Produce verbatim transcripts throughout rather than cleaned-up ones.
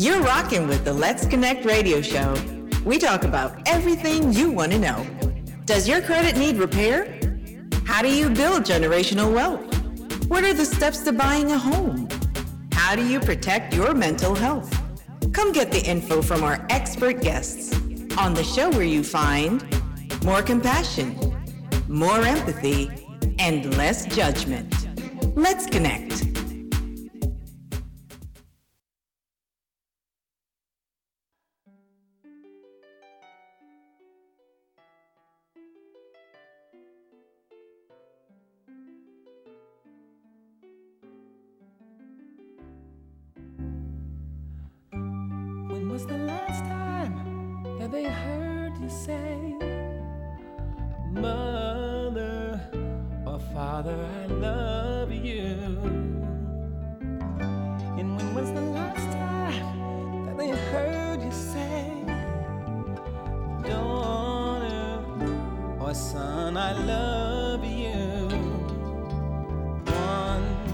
You're rocking with the Let's Connect radio show. We talk about everything you want to know. Does your credit need repair? How do you build generational wealth? What are the steps to buying a home? How do you protect your mental health? Come get the info from our expert guests on the show where you find more compassion, more empathy, and less judgment. Let's Connect. When was the last time that they heard you say, Mother or Father, I love you? And when was the last time that they heard you say, Daughter or Son, I love you? Once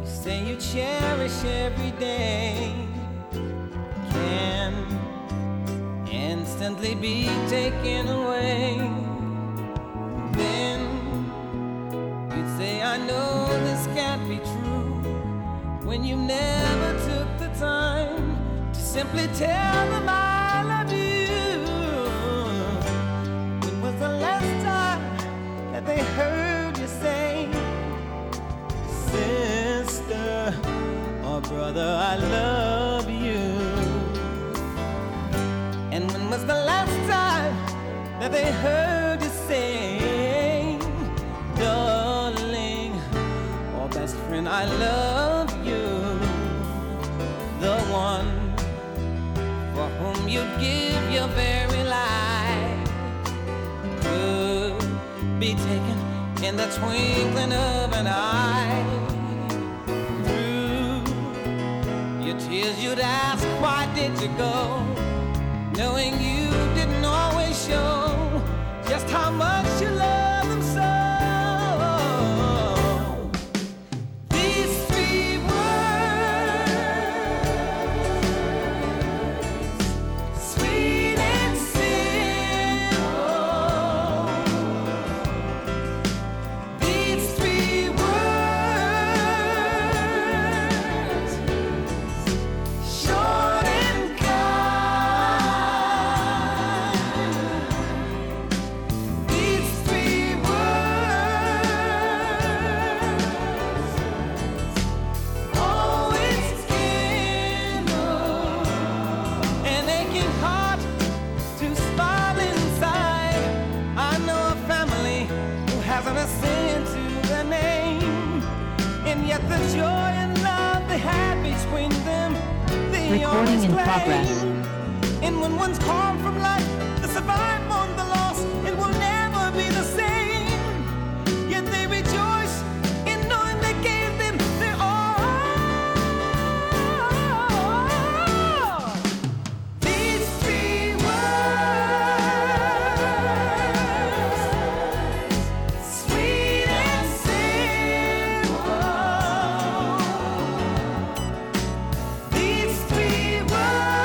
you say you cherish every day, can instantly be taken away. I know this can't be true when you never took the time to simply tell them I love you. When was the last time that they heard you say, Sister or brother, I love you? And when was the last time that they heard you say, Duh, best friend, I love you? The one for whom you'd give your very life could be taken in the twinkling of an eye. Through your tears you'd ask, why did you go? Knowing you didn't always show just how much you love them so. Recording in progress. And when one's calm from life, the survive on the loss, it will never be the same. Yet they rejoice in knowing they gave them their all. These three words, sweet and simple. These three words,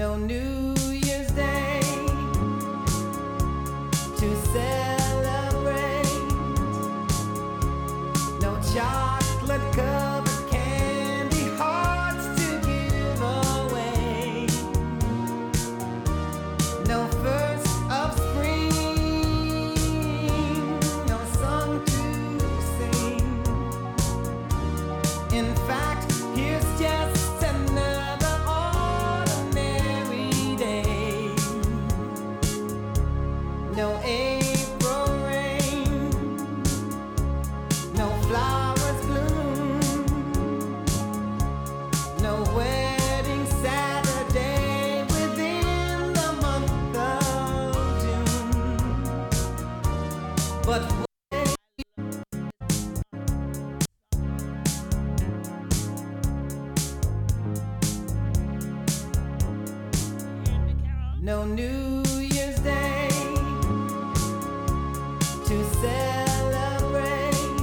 no New Year's Day to celebrate, no chocolate covered candy hearts to give away, no first of spring, no song to sing. In fact, here's just no April rain, no flowers bloom, no wedding Saturday within the month of June. But when you... no New Year's Day to celebrate,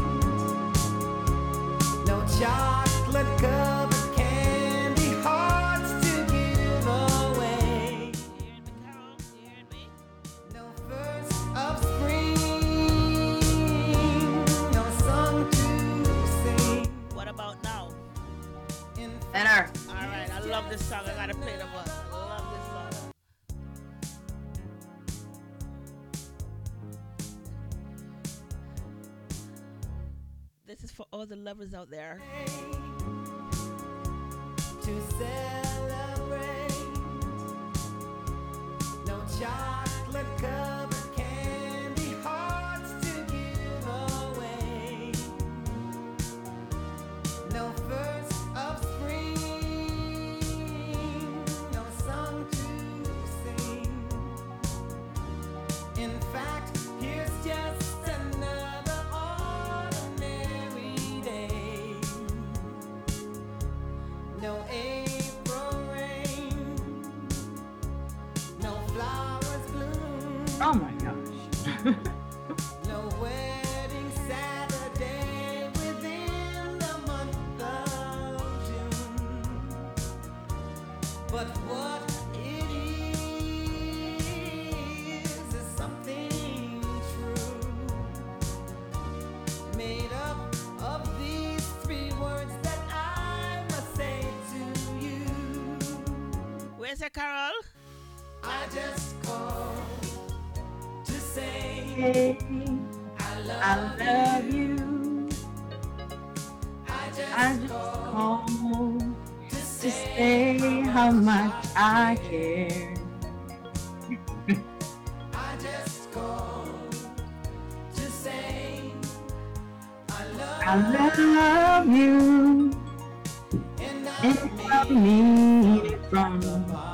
no chocolate covered candy hearts to give away, no first of spring, no song to sing. What about now? Enter. Alright, I love this song. I gotta play the one. This is for all the lovers out there. To celebrate, no chocolate covered candy hearts to give away, no first of spring, no song to sing. In fact, here's just no April rain, no flowers bloom. Oh my gosh. No wedding Saturday within the month of June. But what it is is something true, made up of these three words. Where's the Carol? I just called to say hey, I love, I love you. you. I just, I just called, called to say, say how much I care. I just called to say I love, I love you. And I mean it from the bottom of my heart.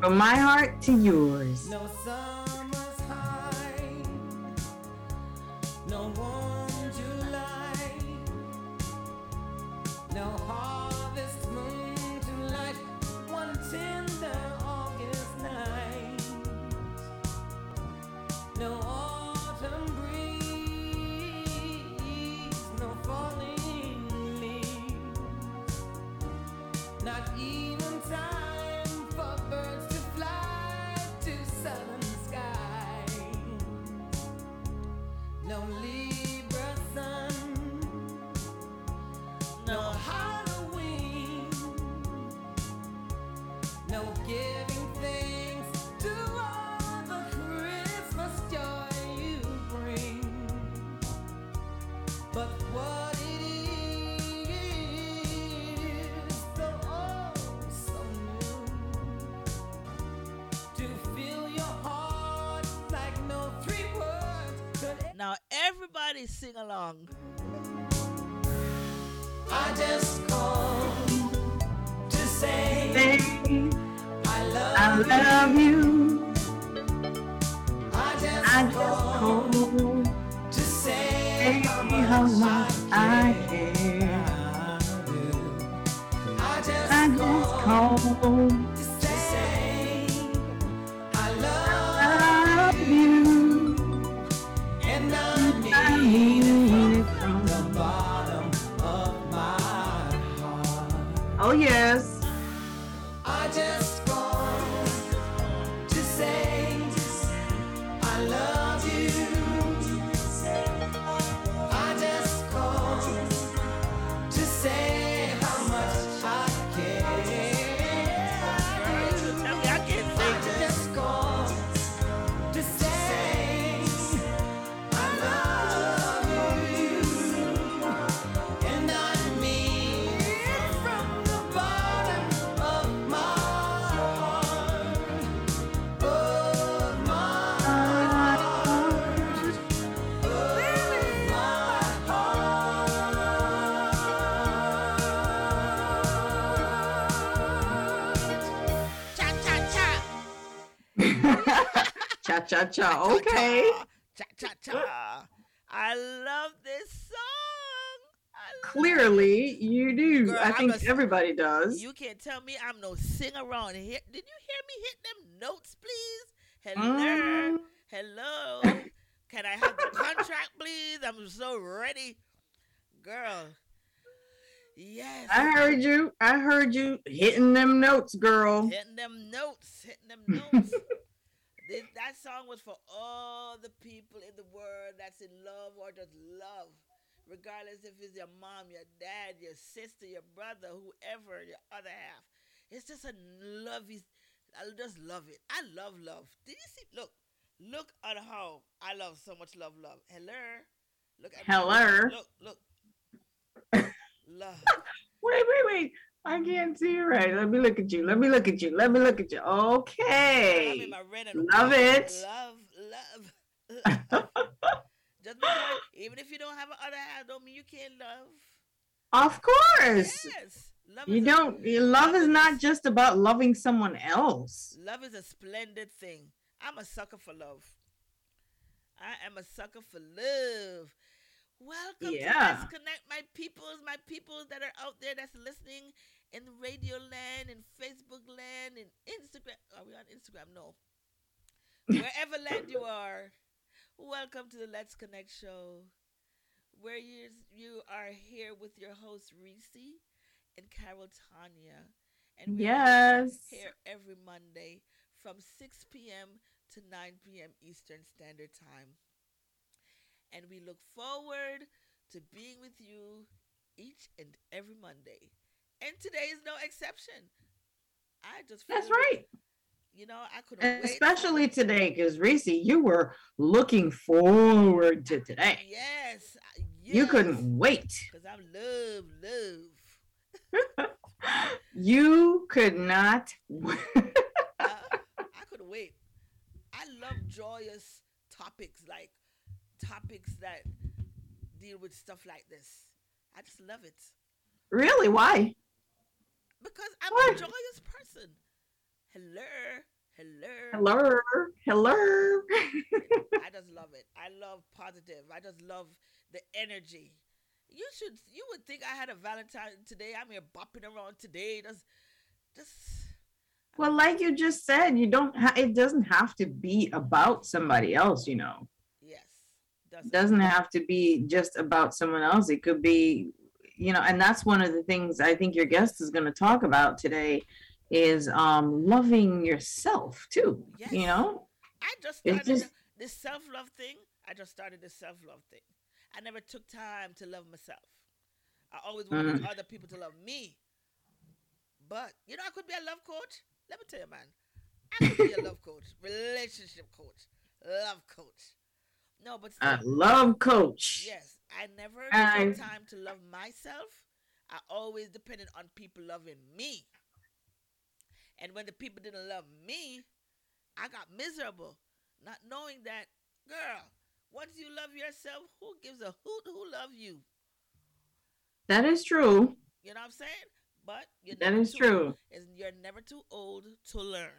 From my heart to yours. No summer's high, no warm July, no harvest moon to light, one tender August night, no autumn breeze, no falling. Not even time for birds to fly to southern sky. No Libra sun, no Halloween, no giving thanks to all the Christmas joy you bring. But what now everybody sing along. I just called to say, say I love, I love you. you. I just, I just called, called to say how much, how much I care. I, I, just, I just called, called to say I love, I love you. I mean it from the bottom of my heart. Oh yes. cha-cha-cha. Okay. Cha-cha-cha. I love this song. I Clearly, it. you do. Girl, I think everybody does. You can't tell me I'm no singer-on. Did you hear me hit them notes, please? Hello. Um. Hello. Can I have the contract, please? I'm so ready. Girl. Yes. I heard you. I heard you hitting them notes, girl. Hitting them notes. Hitting them notes. This, that song was for all the people in the world that's in love or just love, regardless if it's your mom, your dad, your sister, your brother, whoever, your other half. It's just a lovey. I just love it. I love love. Did you see? Look. Look at how I love so much love, love. Hello. Look at Hello. Look, look. Love. Wait, wait, wait. I can't see you right. Let me look at you. Let me look at you. Let me look at you. Okay. My love it. Love, love. love. Just because, even if you don't have an other half, don't mean you can't love. Of course. Yes. Love you don't. A, love is not just about loving someone else. Love is a splendid thing. I'm a sucker for love. I am a sucker for love. Welcome yeah. to Let's Connect, my peoples, my peoples that are out there that's listening in radio land, in Facebook land, in Instagram. Are we on Instagram? No. Wherever land you are, welcome to the Let's Connect show, where you, you are here with your hosts, Reese and Carol Tanya. And we're yes. here every Monday from six p.m. to nine p.m. Eastern Standard Time. And we look forward to being with you each and every Monday. And today is no exception. I just feel That's right. You know, I couldn't and wait. Especially today, because, Reese, you were looking forward to today. Yes. yes. You couldn't wait. Because I'm love, love. You could not wait. Wait, I love joyous topics, like topics that deal with stuff like this. I just love it. Really? Why? Because I'm what? a joyous person. Hello. Hello. Hello. Hello. I just love it. I love positive. I just love the energy. You should, you would think I had a Valentine today. I'm here bopping around today. Just, just. Well, like you just said, you don't. Ha- it doesn't have to be about somebody else, you know. Yes. Doesn't, doesn't have to be just about someone else. It could be, you know, and that's one of the things I think your guest is going to talk about today is um, loving yourself too. Yes. You know. I just started just, this self-love thing. I just started this self-love thing. I never took time to love myself. I always wanted mm-hmm. other people to love me. But you know, I could be a love coach. Let me tell you, man, I could be a love coach, relationship coach, love coach. No, but still, I love coach. Yes, I never I... took time to love myself. I always depended on people loving me. And when the people didn't love me, I got miserable, not knowing that, girl, once you love yourself, who gives a hoot who love you? That is true. You know what I'm saying? But you're that is too, true. You're never too old to learn.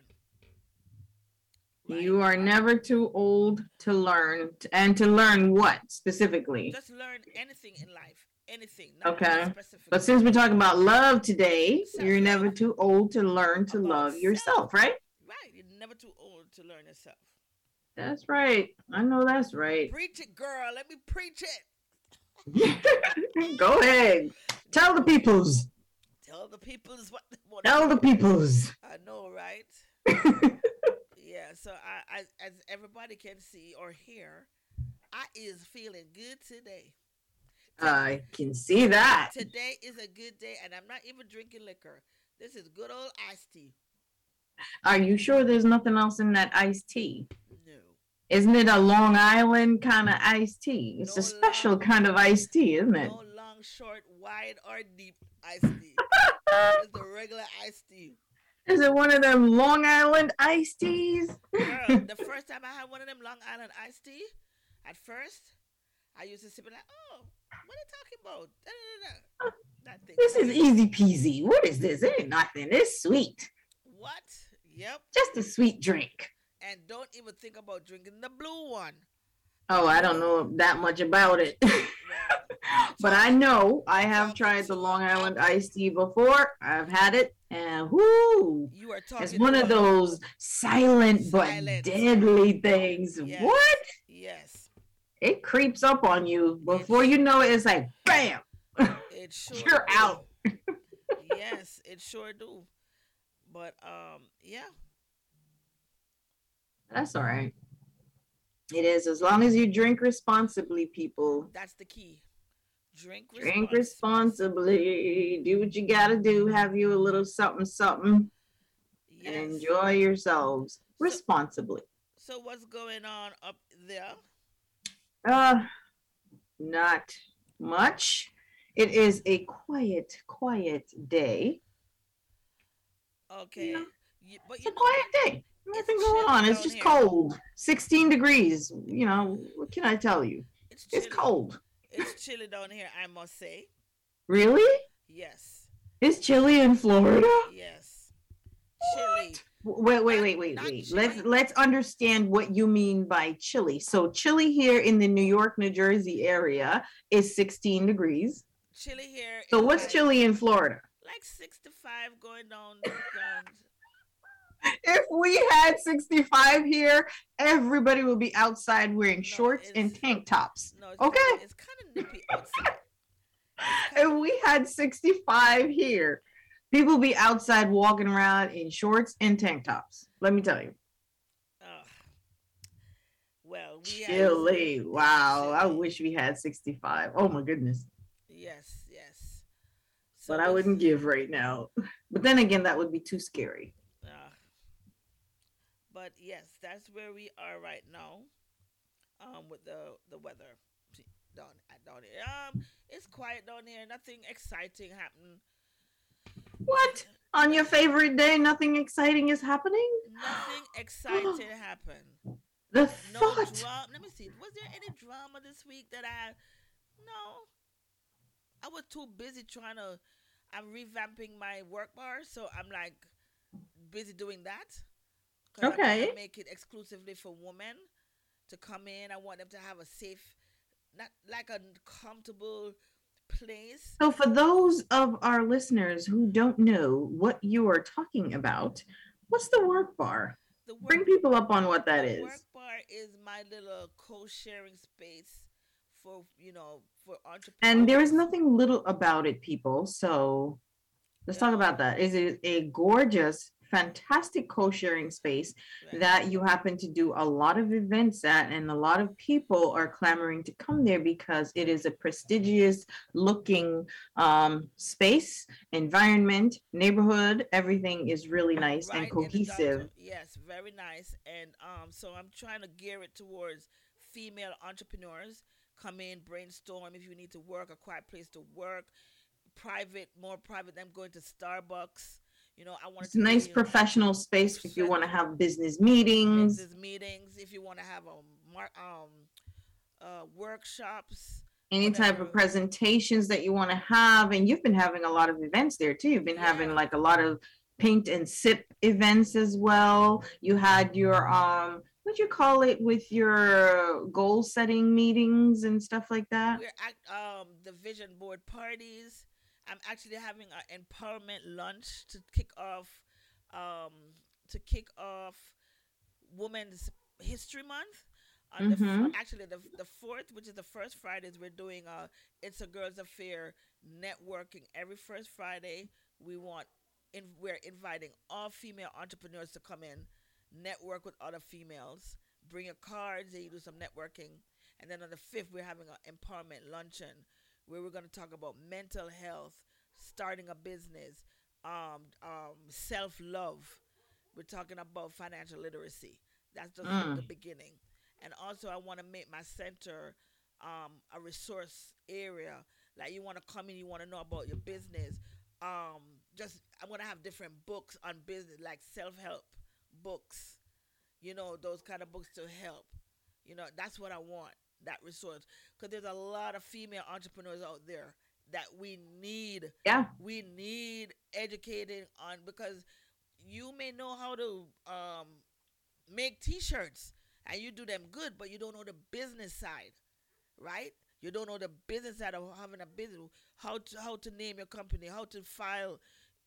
Right? You are never too old to learn. And to learn what specifically? Just learn anything in life. Anything. Okay. But since we're talking about love today, Self-love. You're never too old to learn to about love self. yourself, right? Right. You're never too old to learn yourself. That's right. I know that's right. Preach it, girl. Let me preach it. Go ahead. Tell the peoples. Tell the peoples what they want. Tell the peoples. I know, right? Yeah, so I, I, as everybody can see or hear, I is feeling good today. I can see that. Today is a good day, and I'm not even drinking liquor. This is good old iced tea. Are you sure there's nothing else in that iced tea? No. Isn't it a Long Island kind of iced tea? It's no a special long, kind of iced tea, isn't it? No long, short, wide, or deep iced tea. It's the regular iced tea. Is it one of them Long Island iced teas? Girl, the first time I had one of them Long Island iced tea, at first, I used to sip it like, oh, what are you talking about? Da, da, da, da. This is easy peasy. What is this? It ain't nothing. It's sweet. What? Yep. Just a sweet drink. and don't even think about drinking the blue one. Oh, I don't know that much about it. But I know I have tried the Long Island iced tea before. I've had it, and whoo, you are talking it's one of those silent, silent but deadly things. Yes. What? Yes. It creeps up on you. Before it, you know it, it's like, bam! It sure You're do. out. Yes, it sure do. But, um, yeah. That's all right. It is. As long as you drink responsibly, people. That's the key. Drink responsibly. Drink responsibly. Do what you got to do. Have you a little something, something. Yes. And enjoy yourselves responsibly. So, so what's going on up there? Uh, not much. It is a quiet, quiet day. Okay. You know, you, but it's you a quiet know, day. Nothing going on. It's just here. Cold. sixteen degrees. You know, what can I tell you? It's, it's cold. It's chilly down here, I must say. Really? Yes. It's chilly in Florida? Yes. Chilly. Wait, wait, wait, wait, wait. Let's let's understand what you mean by chilly. So chilly here in the New York, New Jersey area is sixteen degrees. Chilly here. So what's like, chilly in Florida? Like sixty-five going down. down. If we had sixty-five here, everybody would be outside wearing no, shorts and tank tops. No, it's okay. Kind of, it's kind of nippy outside. If we had sixty-five here, people be outside walking around in shorts and tank tops. Let me tell you. Uh, well, we chilly. Had... Wow. I wish we had sixty-five. Oh, my goodness. Yes, yes. So but I wouldn't give right now. But then again, that would be too scary. Uh, but yes, that's where we are right now um, with the, the weather down, down here. Um, it's quiet down here. Nothing exciting happened. What? On your favorite day, nothing exciting is happening? Nothing exciting happened. The no thought. Dra- Let me see. Was there any drama this week that I... No. I was too busy trying to... I'm revamping my work bar, so I'm, like, busy doing that. Okay. I make it exclusively for women to come in. I want them to have a safe... not like a comfortable... place. So for those of our listeners who don't know what you are talking about, what's the work bar? The work, Bring people up on what that the is. The work bar is my little co-sharing space for, you know, for entrepreneurs. And there is nothing little about it, people. So let's no. talk about that. It is a gorgeous, fantastic co-sharing space right. that you happen to do a lot of events at, and a lot of people are clamoring to come there because it is a prestigious looking um space, environment, neighborhood. Everything is really nice right. and cohesive. And yes, very nice. And um so I'm trying to gear it towards female entrepreneurs. Come in, brainstorm if you need to work, a quiet place to work, private, more private than going to Starbucks. You know, I want it's to a nice be, professional know, space professional. If you want to have business meetings. Business meetings. If you want to have a, um, uh, workshops. Any whatever. Type of presentations that you want to have. And you've been having a lot of events there, too. You've been yeah. having, like, a lot of paint and sip events as well. You had your, um, what you call it, with your goal-setting meetings and stuff like that? We're at um, the vision board parties. I'm actually having an empowerment lunch to kick off, um, to kick off Women's History Month. On mm-hmm. the, actually, the the fourth, which is the first Fridays, we're doing a It's a Girls Affair networking every first Friday. We want, in, we're inviting all female entrepreneurs to come in, network with other females, bring your cards, and you do some networking. And then on the fifth, we're having an empowerment luncheon, where we're going to talk about mental health, starting a business, um, um, self-love. We're talking about financial literacy. That's just mm. the beginning. And also, I want to make my center um, a resource area. Like, you want to come in, you want to know about your business. Um, just I'm going to have different books on business, like self-help books, you know, those kind of books to help. You know, that's what I want. That resource, because there's a lot of female entrepreneurs out there that we need. Yeah, we need educating on, because you may know how to um make t-shirts and you do them good, but you don't know the business side, right? You don't know the business side of having a business, how to how to name your company, how to file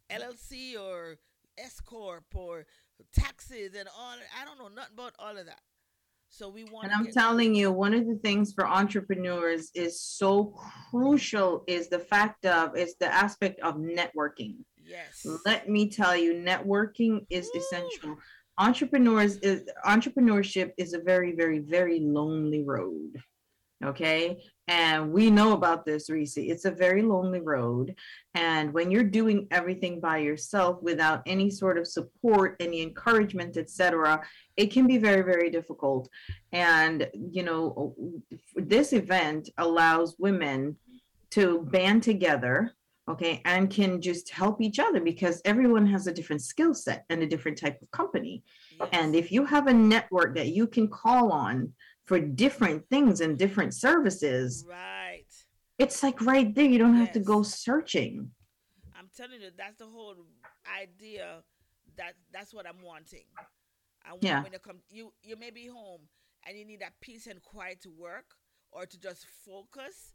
L L C or S corp or taxes and all. I don't know nothing about all of that. So we want. And I'm telling you, one of the things for entrepreneurs is so crucial is the fact of is the aspect of networking. Yes. Let me tell you, networking is Ooh. essential. Entrepreneurs is entrepreneurship is a very, very, very lonely road. Okay. And we know about this, Reese. It's a very lonely road. And when you're doing everything by yourself without any sort of support, any encouragement, et cetera, it can be very, very difficult. And, you know, this event allows women to band together, okay, and can just help each other because everyone has a different skill set and a different type of company. Yes. And if you have a network that you can call on for different things and different services, right? It's like right there. You don't yes. have to go searching. I'm telling you, that's the whole idea. That that's what I'm wanting. I want yeah. when you come, you you may be home and you need that peace and quiet to work or to just focus.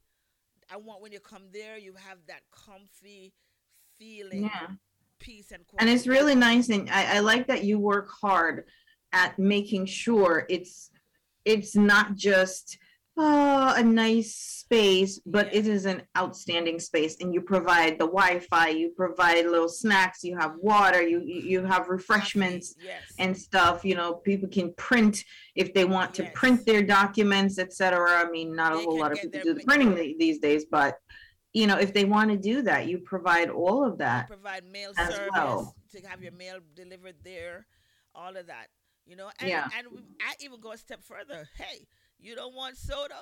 I want when you come there, you have that comfy feeling, yeah. peace and quiet. And it's really nice, and I, I like that you work hard at making sure it's. It's not just uh, a nice space, but yeah. it is an outstanding space. And you provide the Wi-Fi, you provide little snacks, you have water, you you have refreshments yes. and stuff. You know, people can print if they want to yes. print their documents, et cetera. I mean, not they a whole lot of people do the printing mail. These days, but you know, if they want to do that, you provide all of that. You provide mail as service well. To have your mail delivered there, all of that. You know, and, yeah. and we, I even go a step further. Hey, you don't want soda?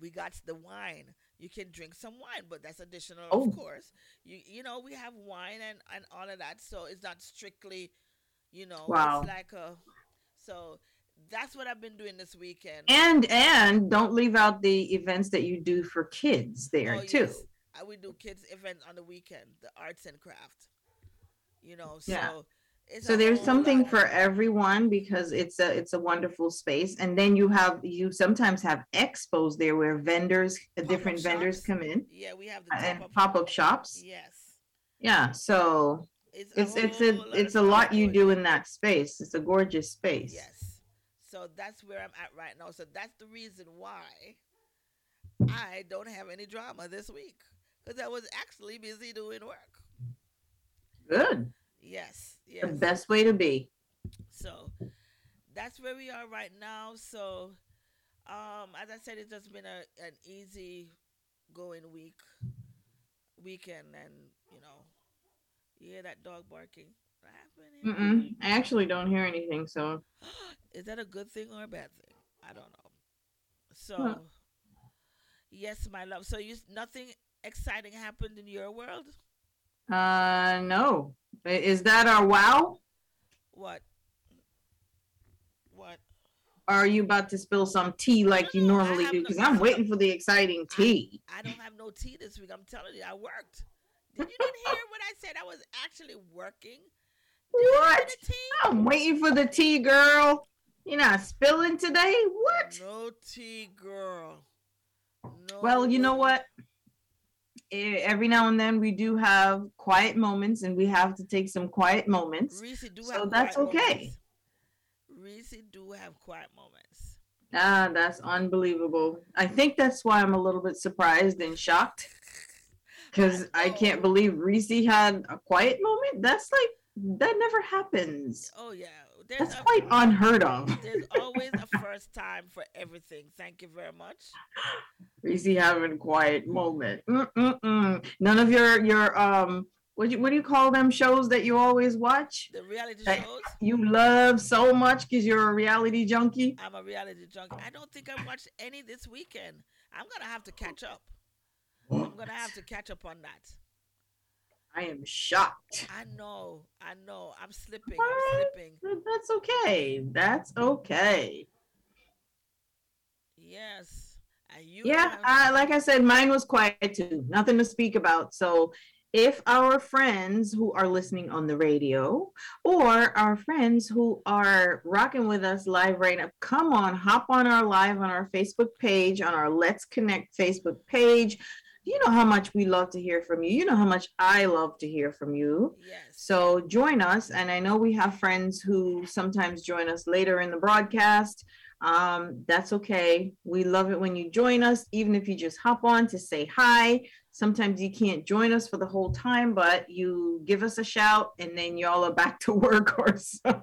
We got the wine. You can drink some wine, but that's additional, oh. of course. You you know, we have wine and, and all of that. So it's not strictly, you know, wow. it's like a, so that's what I've been doing this weekend. And, and don't leave out the events that you do for kids there oh, too. Yes. I would do kids events on the weekend, the arts and craft, you know, so. Yeah. It's so there's something lot. for everyone because it's a it's a wonderful space. And then you have you sometimes have expos there where vendors pop different vendors shops. come in. Yeah, we have the and pop-up, pop-up shops. Yes. Yeah, so it's it's it's a lot it's a lot you do in that space. It's a gorgeous space. Yes. So that's where I'm at right now. So that's the reason why I don't have any drama this week because I was actually busy doing work. Good. Yes, yes. The best way to be. So that's where we are right now. So um, as I said, it's just been a, an easy going week, weekend. And, you know, you hear that dog barking. What happened here? Mm-mm. I actually don't hear anything. So is that a good thing or a bad thing? I don't know. So, huh. yes, my love. So you nothing exciting happened in your world? Uh, no. Is that our wow? What? What? Are you about to spill some tea like no, you normally do? Because no, I'm waiting for the exciting tea. I, I don't have no tea this week. I'm telling you, I worked. Did you didn't hear what I said? I was actually working. Did what? Tea? I'm waiting for the tea, girl. You're not spilling today? What? No tea, girl. No. Well, you know what? Every now and then we do have quiet moments and we have to take some quiet moments. Reese do so have that's quiet okay. Reese do have quiet moments. Ah, that's unbelievable. I think that's why I'm a little bit surprised and shocked because I, I can't believe Reese had a quiet moment. That's like, that never happens. Oh yeah. There's that's a, quite unheard of. There's always a first time for everything. Thank you very much. Reese having a quiet moment. Mm-mm-mm. None of your your um what do you, what do you call them shows that you always watch? The reality shows you love so much because you're a reality junkie. I'm a reality junkie. I don't think I watched any this weekend. I'm gonna have to catch up. What? I'm gonna have to catch up on that. I am shocked. I know. I know. I'm slipping. What? I'm slipping. That's okay. That's okay. Yes. And you yeah. Have... I, like I said, mine was quiet too. Nothing to speak about. So if our friends who are listening on the radio or our friends who are rocking with us live right now, come on, hop on our live on our Facebook page, on our Let's Connect Facebook page. You know how much we love to hear from you. You know how much I love to hear from you. Yes. So join us. And I know we have friends who sometimes join us later in the broadcast. Um, that's okay. We love it when you join us, even if you just hop on to say hi. Sometimes you can't join us for the whole time, but you give us a shout and then y'all are back to work or so. Yeah,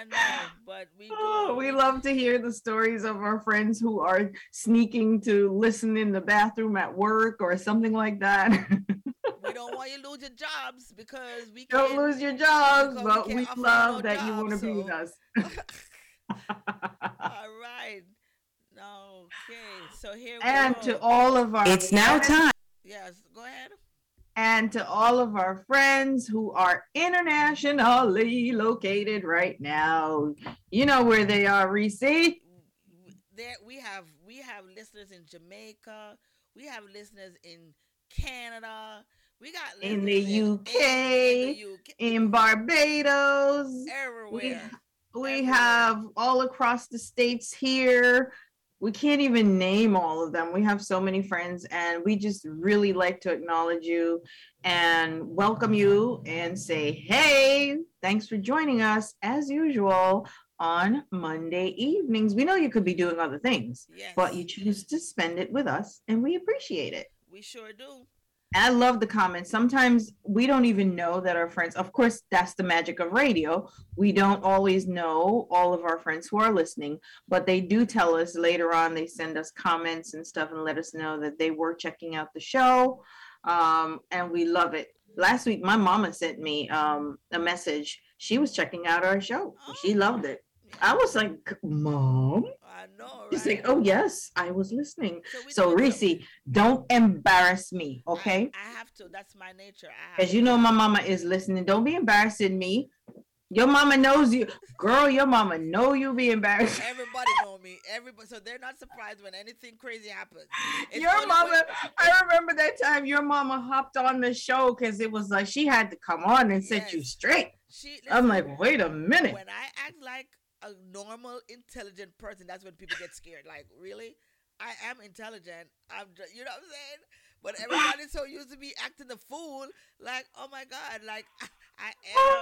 I know, but we oh, we love to hear the stories of our friends who are sneaking to listen in the bathroom at work or something like that. We don't want you to lose your jobs because we can't. Don't lose your jobs, but we, we love that jobs, you want to so. be with us. All right. Okay. So here we and go. And to all of our It's now time. Yes, go ahead. And to all of our friends who are internationally located right now, you know where they are, Reese. There we have we have listeners in Jamaica. We have listeners in Canada. We got listeners in the, in, U K, in the U K, in Barbados, everywhere. We, we everywhere. have all across the states here. We can't even name all of them. We have so many friends, and we just really like to acknowledge you and welcome you and say, hey, thanks for joining us as usual on Monday evenings. We know you could be doing other things, yes, but you choose to spend it with us, and we appreciate it. We sure do. I love the comments. Sometimes we don't even know that our friends, of course, that's the magic of radio. We don't always know all of our friends who are listening, but they do tell us later on. They send us comments and stuff and let us know that they were checking out the show. Um, and we love it. Last week, my mama sent me um, a message. She was checking out our show. She loved it. I was like, Mom? I know, right? She's like, oh, yes, I was listening. So, so do Reese, know. Don't embarrass me, okay? I, I have to. That's my nature. Because you know my mama is listening. Don't be embarrassing me. Your mama knows you. Girl, your mama know you be embarrassed. Everybody know me. Everybody. So they're not surprised when anything crazy happens. It's your mama, when- I remember that time your mama hopped on the show because it was like she had to come on and yes. set you straight. She, listen, I'm like, wait a minute. When I act like a normal, intelligent person, that's when people get scared. Like, really? I am intelligent. I'm just, you know what I'm saying? But everybody's so used to me acting a fool. Like, oh my God, like, I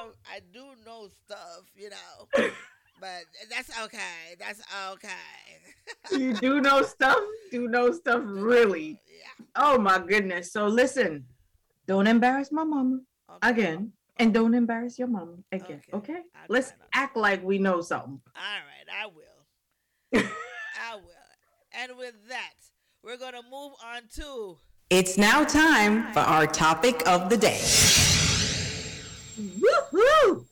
am, I do know stuff, you know. But that's okay. That's okay. You do know stuff? Do know stuff, really? Yeah. Oh my goodness. So listen, don't embarrass my mama okay. again. And don't embarrass your mom again, okay? okay? Let's act like we know something. All right, I will. I will. And with that, we're going to move on to... It's now time for our topic of the day. Woo-hoo!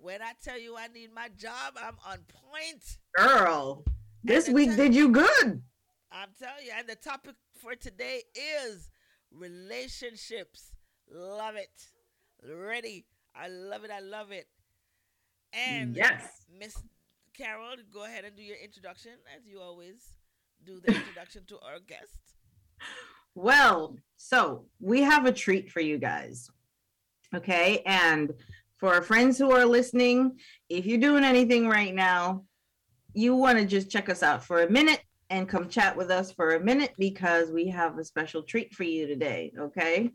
When I tell you I need my job, I'm on point. Girl, this week did you good. I'm telling you. And the topic for today is relationships. Love it. Ready. I love it. I love it. And yes, Miss Carol, go ahead and do your introduction as you always do the introduction to our guest. Well, so we have a treat for you guys. Okay. And for our friends who are listening, if you're doing anything right now, you want to just check us out for a minute and come chat with us for a minute because we have a special treat for you today. Okay.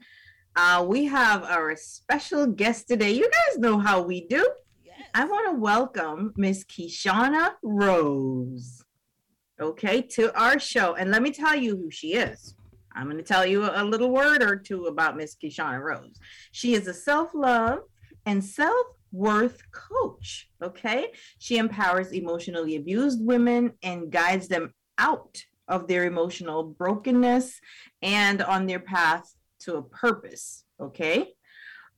Uh, we have our special guest today. You guys know how we do. Yes. I want to welcome Miss Keyshawna Rose, okay, to our show. And let me tell you who she is. I'm going to tell you a, a little word or two about Miss Keyshawna Rose. She is a self-love and self-worth coach, okay? She empowers emotionally abused women and guides them out of their emotional brokenness and on their path to a purpose, okay?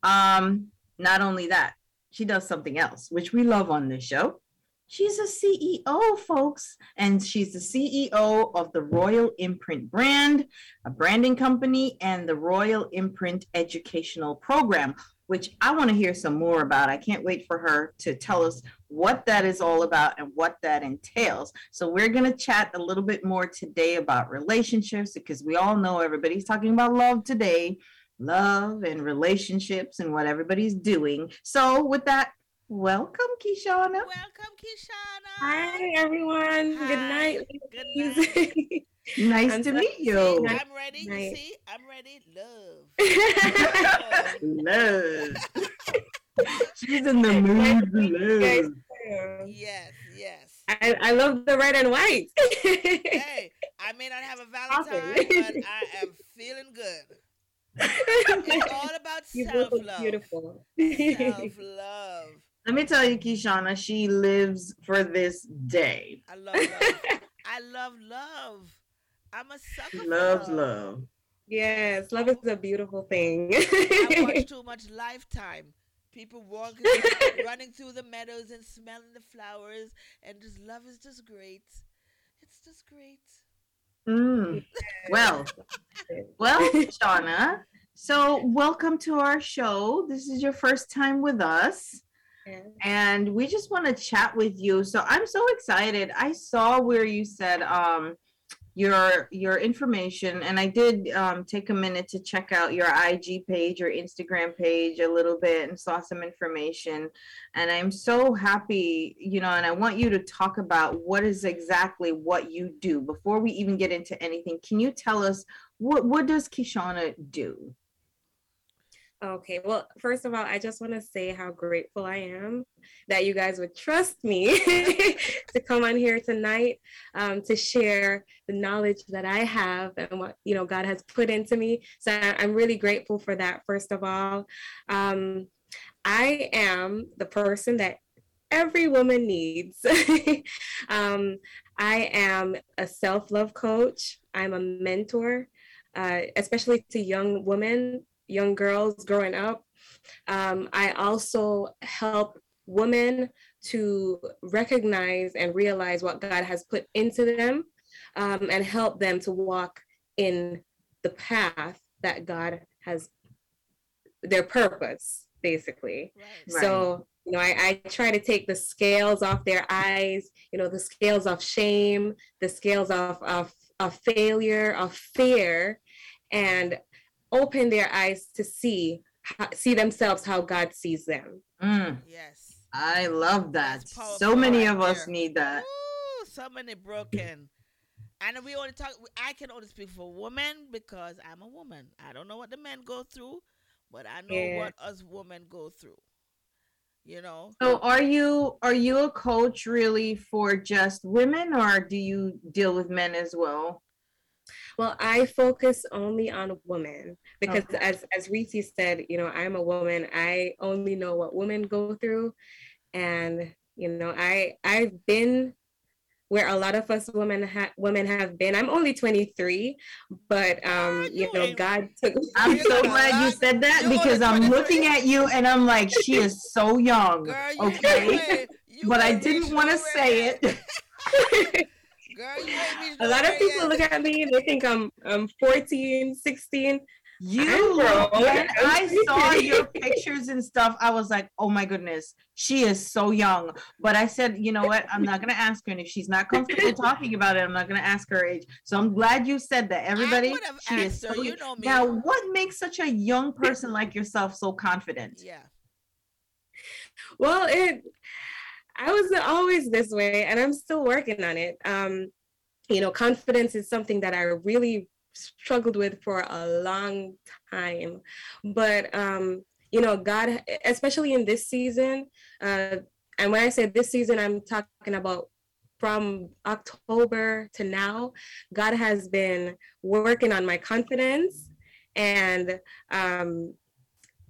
Um, not only that, she does something else, which we love on this show. She's a C E O, folks, and she's the C E O of the Royal Imprint brand, a branding company, and the Royal Imprint Educational Program, which I want to hear some more about. I can't wait for her to tell us what that is all about and what that entails. So we're going to chat a little bit more today about relationships because we all know everybody's talking about love today. love and relationships and what everybody's doing. So with that, welcome, Keyshawna. Welcome, Keyshawna. Hi, everyone. Hi. Good night. Good night. Nice I'm to meet see, you. I'm ready. You nice. See, I'm ready. Love. Love. She's in the mood. Love. Yes, yes. I, I love the red and white. Hey, I may not have a Valentine, awesome. But I am feeling good. It's all about self-love. Beautiful. Self-love. Let me tell you, Keyshawna, she lives for this day. I love love. I love love. I'm a sucker. Loves love. love. Yes, love is a beautiful thing. I watch too much Lifetime. People walking, running through the meadows and smelling the flowers, and just love is just great. It's just great. Mm. Well, well, Keyshawna. So welcome to our show. This is your first time with us. And we just want to chat with you. So I'm so excited. I saw where you said um, your your information, and I did um, take a minute to check out your I G page, your Instagram page a little bit, and saw some information. And I'm so happy, you know, and I want you to talk about what is exactly what you do. Before we even get into anything, can you tell us what, what does Keyshawna do? Okay, well, first of all, I just want to say how grateful I am that you guys would trust me to come on here tonight um, to share the knowledge that I have and what, you know, God has put into me. So I'm really grateful for that, first of all. Um, I am the person that every woman needs. um, I am a self-love coach. I'm a mentor, uh, especially to young women. young girls growing up. Um, I also help women to recognize and realize what God has put into them um, and help them to walk in the path that God has, their purpose, basically. Right. So, you know, I, I try to take the scales off their eyes, you know, the scales of shame, the scales of, of, of failure, of fear, and open their eyes to see see themselves how God sees them. Mm. Yes, I love that. So many of us there. Need that. Ooh, so many broken. And we only talk. I can only speak for women because I'm a woman. I don't know what the men go through, but I know yeah. what us women go through. You know. So are you are you a coach really for just women, or do you deal with men as well? Well, I focus only on women because okay. as, as Riti said, you know, I'm a woman. I only know what women go through. And, you know, I, I've been where a lot of us women, ha- women have been. I'm only twenty-three, but, um, you know, God took me. I'm so glad you said that because I'm looking at you and I'm like, she is so young. Girl, you okay. But I didn't want to say it. Girl, you a lot of people yet. Look at me and they think I'm I'm fourteen, sixteen. You look, when I saw your pictures and stuff, I was like, oh my goodness, she is so young. But I said, you know what? I'm not going to ask her. And if she's not comfortable talking about it, I'm not going to ask her age. So I'm glad you said that. Everybody, she is so her, you know me. Now, what makes such a young person like yourself so confident? Yeah. Well, it... I wasn't always this way, and I'm still working on it. Um, you know, confidence is something that I really struggled with for a long time. But, um, you know, God, especially in this season, uh, and when I say this season, I'm talking about from October to now, God has been working on my confidence and, um,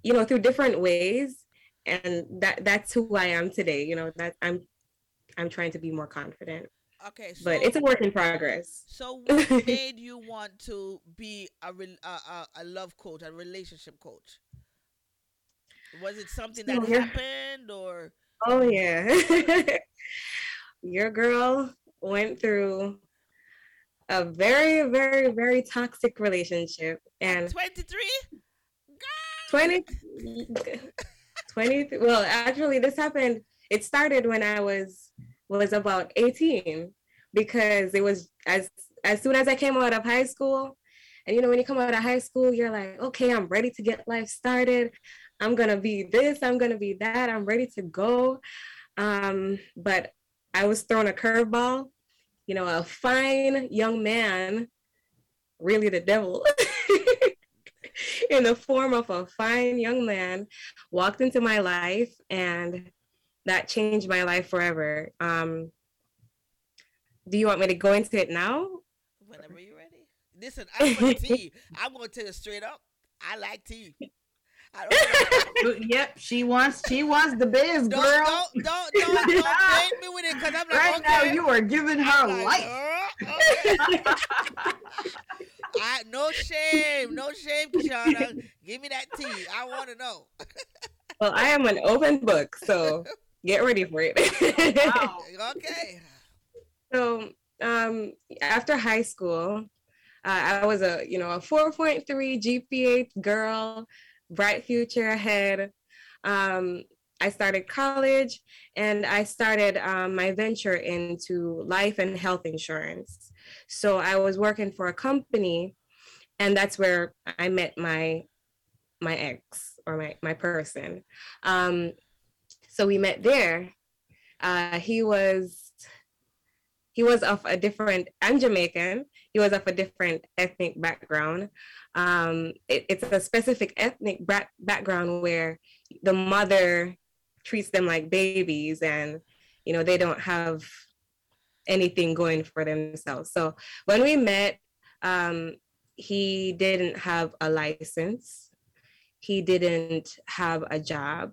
you know, through different ways. And that that's who I am today. You know, that I'm I'm trying to be more confident. Okay. So, but it's a work in progress. So what made you want to be a, a, a love coach, a relationship coach? Was it something that oh, yeah. happened or? Oh, yeah. Your girl went through a very, very, very toxic relationship. And twenty-three? twenty. twenty Well, actually, this happened. It started when I was was about eighteen, because it was as as soon as I came out of high school, And, you know, when you come out of high school, you're like, okay, I'm ready to get life started. I'm going to be this. I'm going to be that. I'm ready to go. Um, but I was thrown a curveball. You know, a fine young man, really the devil, in the form of a fine young man, walked into my life, and that changed my life forever. Um, do you want me to go into it now? Whenever you're ready. Listen, I'm going to tea. I'm going to tell you straight up. I like tea. I don't yep, she wants she wants the biz, don't, girl. Don't don't don't don't blame me with it, because I'm like, right okay. Now you are giving her like, life. Oh, okay. I no shame, no shame, Keyshawna. Give me that tea. I want to know. Well, I am an open book, so get ready for it. Wow. Okay. So, um, after high school, uh, I was a you know a four point three G P A girl. Bright future ahead. Um, I started college, and I started um, my venture into life and health insurance. So I was working for a company, and that's where I met my my ex or my my person. Um, so we met there. Uh, he was he was of a different. I'm Jamaican. He was of a different ethnic background. Um, it, it's a specific ethnic bra- background where the mother treats them like babies, and, you know, they don't have anything going for themselves. So when we met, um, he didn't have a license. He didn't have a job.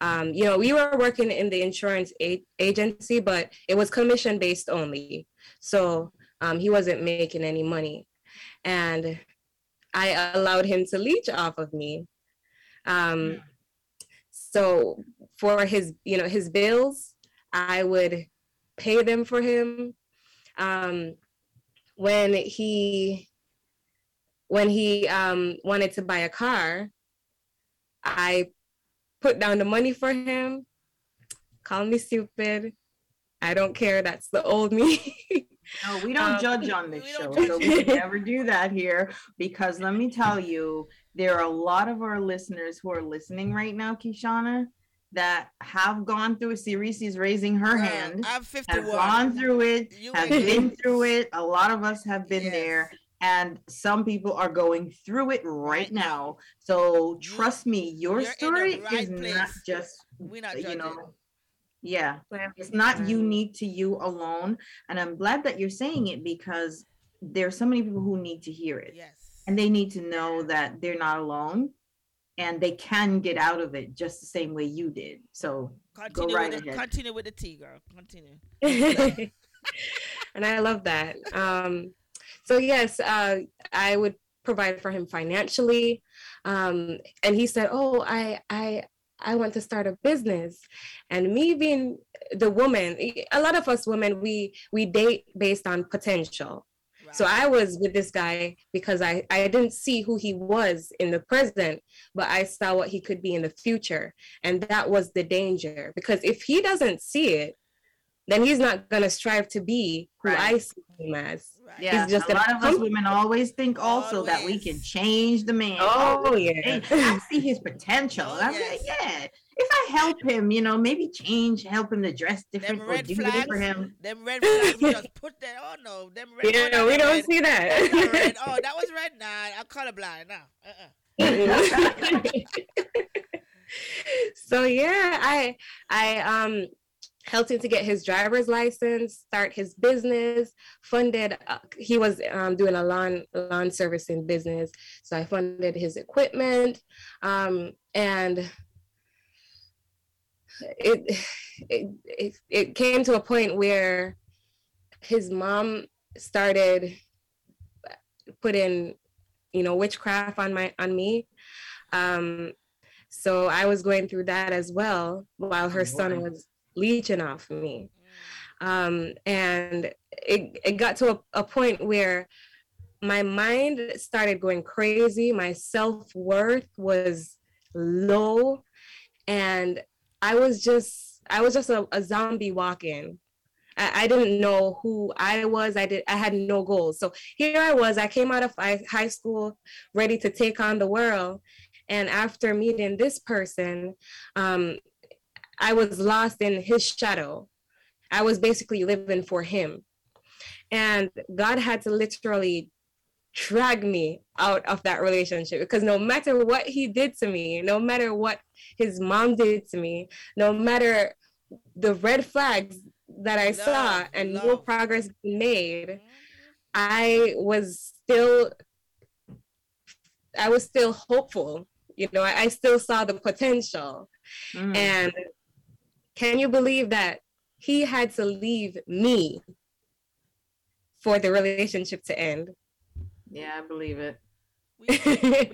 Um, you know, we were working in the insurance a- agency, but it was commission-based only. So um, he wasn't making any money. And I allowed him to leech off of me. Um, so for his, you know, his bills, I would pay them for him. Um, when he, when he um, wanted to buy a car, I put down the money for him. Call me stupid. I don't care. That's the old me. No, we don't um, judge on this show, so we never do that here, because let me tell you, there are a lot of our listeners who are listening right now, Keyshawna, that have gone through a series. She's raising her well, hand. I'm fifty-one. Have gone through it, you have mean. been through it. A lot of us have been yes. there, and some people are going through it right now. So trust me, your You're story right is place. not just, We're not you know, it. Yeah, it's not unique to you alone. And I'm glad that you're saying it, because there are so many people who need to hear it. Yes. And they need to know that they're not alone, and they can get out of it just the same way you did. So continue go right with ahead. The, continue with the tea, girl. Continue. And I love that. Um, so, yes, uh, I would provide for him financially. Um, and he said, oh, I, I, I want to start a business. And me being the woman, a lot of us women, we we date based on potential. Right. So I was with this guy because I, I didn't see who he was in the present, but I saw what he could be in the future. And that was the danger, because if he doesn't see it, then he's not going to strive to be who right. I see him as. Right. Yeah, he's just a lot of us women always think also always. that we can change the man. Oh, oh yeah. Hey, I see his potential. Oh, I'm yes. like, yeah, if I help him, you know, maybe change, help him to dress different them or red do flags, for him. Them red flags, we just put that, oh no. Them red yeah, no, we don't red. see that. Red. Oh, that was red? Nah, I'm colorblind. No, uh-uh. So, yeah, I, I, um, helped him to get his driver's license, start his business, funded, uh, he was um, doing a lawn lawn servicing business, so I funded his equipment, um, and it, it it it came to a point where his mom started putting, you know, witchcraft on my on me, um, so I was going through that as well, while her son was leeching off me. Um, and it, it got to a, a point where my mind started going crazy. My self-worth was low. And I was just, I was just a, a zombie walking. I, I didn't know who I was. I did. I had no goals. So here I was. I came out of high school ready to take on the world. And after meeting this person, um, I was lost in his shadow. I was basically living for him. And God had to literally drag me out of that relationship, because no matter what he did to me, no matter what his mom did to me, no matter the red flags that I love, saw and love. no progress made, I was still, I was still hopeful. You know, I, I still saw the potential. Mm. And can you believe that he had to leave me for the relationship to end? Yeah, I believe it.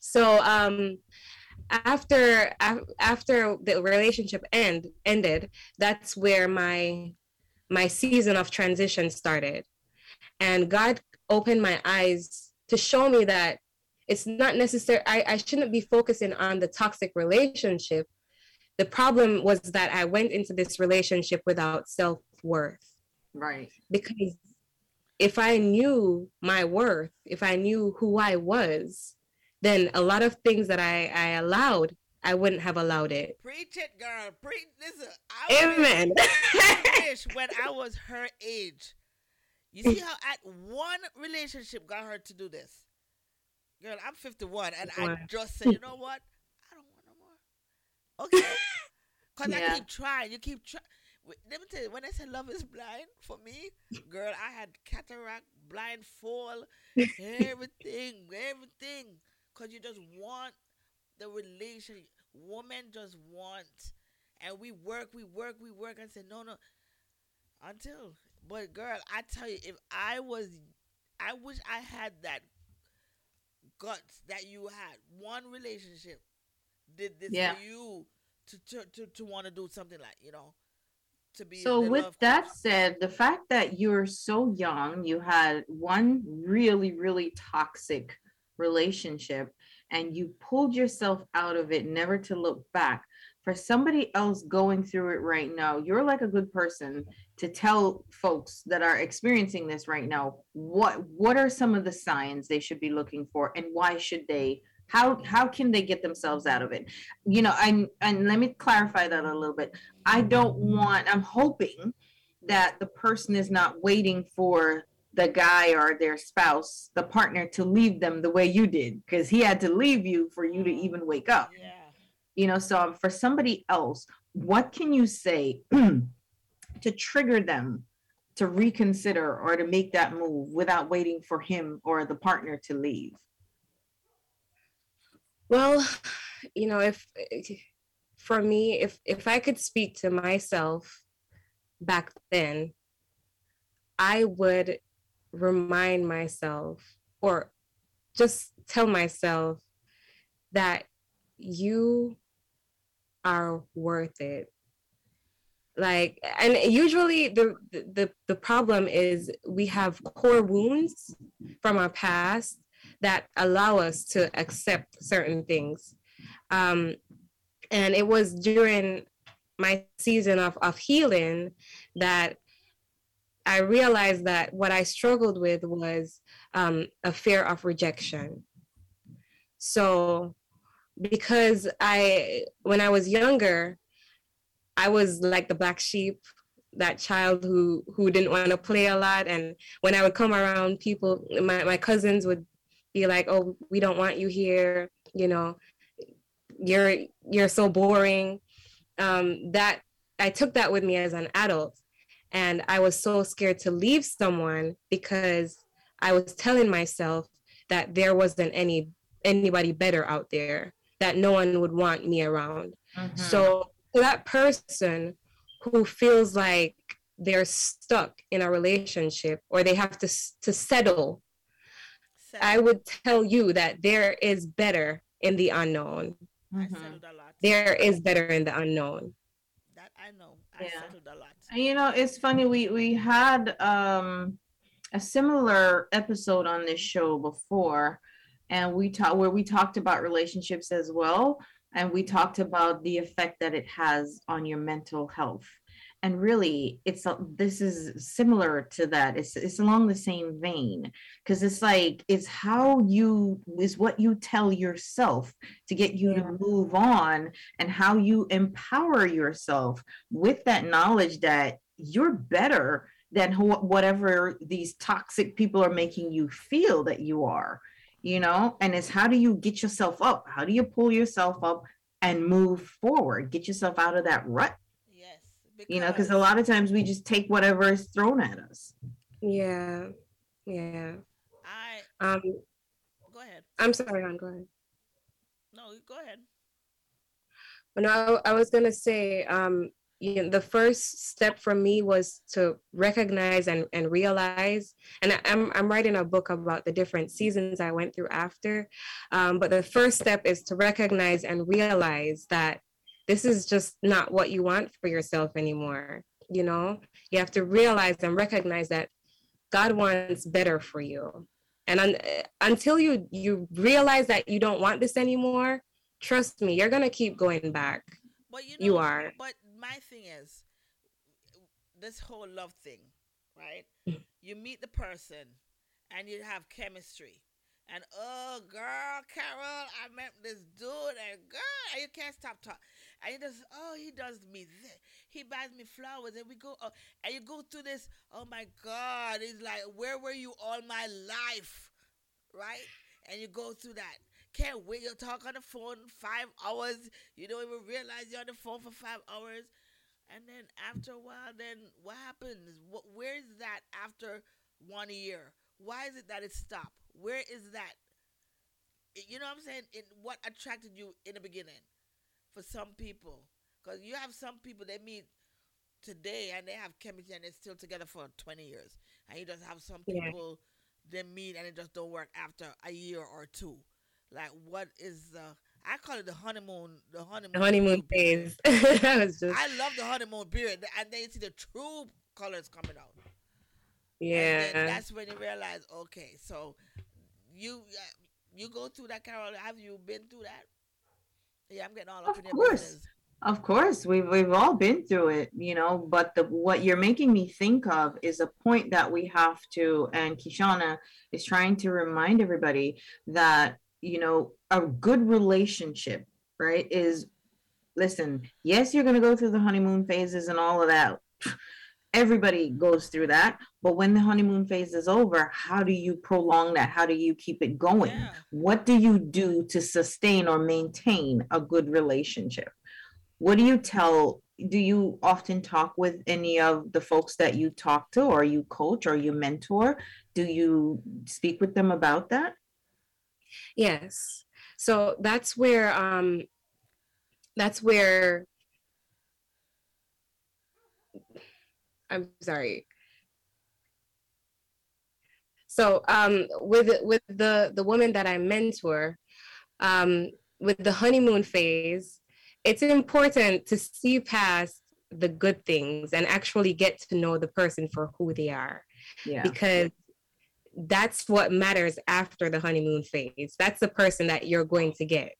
So um, after after the relationship end ended, that's where my my season of transition started, and God opened my eyes to show me that it's not necessary. I, I shouldn't be focusing on the toxic relationship. The problem was that I went into this relationship without self-worth, right? Because if I knew my worth, if I knew who I was, then a lot of things that I, I allowed, I wouldn't have allowed it. Preach it, girl. Preach. Listen, I Amen. Wish, I wish when I was her age. You see how at one relationship got her to do this? Girl, I'm fifty-one, and wow. I just said, you know what? I don't want no more. Okay? Because yeah. I keep trying. You keep trying. Let me tell you, when I said love is blind, for me, girl, I had cataract, blind fall, everything, everything. Because you just want the relationship. Women just want. And we work, we work, we work. I said, no, no. Until. But, girl, I tell you, if I was, I wish I had that guts that you had. One relationship did this yeah. for you to, to, to, to want to do something like, you know. To be so with that coach. Said, the fact that you're so young, you had one really, really toxic relationship and you pulled yourself out of it, never to look back. For somebody else going through it right now, you're like a good person to tell folks that are experiencing this right now. What, what are some of the signs they should be looking for, and why should they? How how can they get themselves out of it? You know, and and let me clarify that a little bit. I don't want, I'm hoping that the person is not waiting for the guy or their spouse, the partner, to leave them the way you did, because he had to leave you for you to even wake up. Yeah. You know, so for somebody else, what can you say to trigger them to reconsider or to make that move without waiting for him or the partner to leave? Well, you know, if for me, if, if I could speak to myself back then, I would remind myself or just tell myself that you are worth it. Like, and usually the, the, the problem is we have core wounds from our past that allow us to accept certain things. Um, and it was during my season of, of healing that I realized that what I struggled with was um, a fear of rejection. So because I, when I was younger, I was like the black sheep, that child who, who didn't want to play a lot. And when I would come around people, my, my cousins would be like, oh, we don't want you here. You know, you're you're so boring. Um, that I took that with me as an adult. And I was so scared to leave someone because I was telling myself that there wasn't any anybody better out there, that no one would want me around. Mm-hmm. So that person who feels like they're stuck in a relationship or they have to to settle, I would tell you that there is better in the unknown. I settled a lot. There is better in the unknown. That I know. I yeah. settled a lot. And you know, it's funny. We we had um, a similar episode on this show before, and we talked where we talked about relationships as well, and we talked about the effect that it has on your mental health. And really, it's this is similar to that. It's it's along the same vein, because it's like it's how you is what you tell yourself to get you yeah. to move on, and how you empower yourself with that knowledge that you're better than wh- whatever these toxic people are making you feel that you are, you know. And it's how do you get yourself up? How do you pull yourself up and move forward? Get yourself out of that rut. Because, you know, because a lot of times we just take whatever is thrown at us. Yeah, yeah. I um. Go ahead. I'm sorry, Ann, go ahead. No, go ahead. No, I, I was gonna say, um, you know, the first step for me was to recognize and, and realize. And I, I'm I'm writing a book about the different seasons I went through after. Um, but the first step is to recognize and realize that this is just not what you want for yourself anymore. You know, you have to realize and recognize that God wants better for you. And un- until you, you realize that you don't want this anymore, trust me, you're going to keep going back. But you know, you are. But my thing is this whole love thing, right? You meet the person and you have chemistry. And, oh, girl, Carol, I met this dude, and, girl, and you can't stop talking. And you just, oh, he does me this. He buys me flowers, and we go, oh, and you go through this, oh, my God. It's like, where were you all my life, right? And you go through that. Can't wait. You talk on the phone five hours. You don't even realize you're on the phone for five hours. And then after a while, then what happens? What, where is that after one year? Why is it that it stopped? Where is that? You know what I'm saying? It, what attracted you in the beginning for some people? Because you have some people they meet today and they have chemistry and they're still together for twenty years. And you just have some people yeah. they meet and it just don't work after a year or two. Like, what is the... I call it the honeymoon. The honeymoon, the honeymoon phase. I, was just... I love the honeymoon period. And then you see the true colors coming out. Yeah. And then that's when you realize, okay, so... You uh, you go through that, Carol. Have you been through that? Yeah, I'm getting all up in your business. Of course, we've we've all been through it, you know. But the what you're making me think of is a point that we have to, and Keyshawna is trying to remind everybody that, you know, a good relationship, right? Is listen. Yes, you're going to go through the honeymoon phases and all of that. Everybody goes through that. But when the honeymoon phase is over, how do you prolong that? How do you keep it going? Yeah. What do you do to sustain or maintain a good relationship? What do you tell? Do you often talk with any of the folks that you talk to, or you coach, or you mentor? Do you speak with them about that? Yes. So that's where, um, that's where, I'm sorry. So um, with with the, the woman that I mentor, um, with the honeymoon phase, it's important to see past the good things and actually get to know the person for who they are. Yeah. Because that's what matters after the honeymoon phase. That's the person that you're going to get.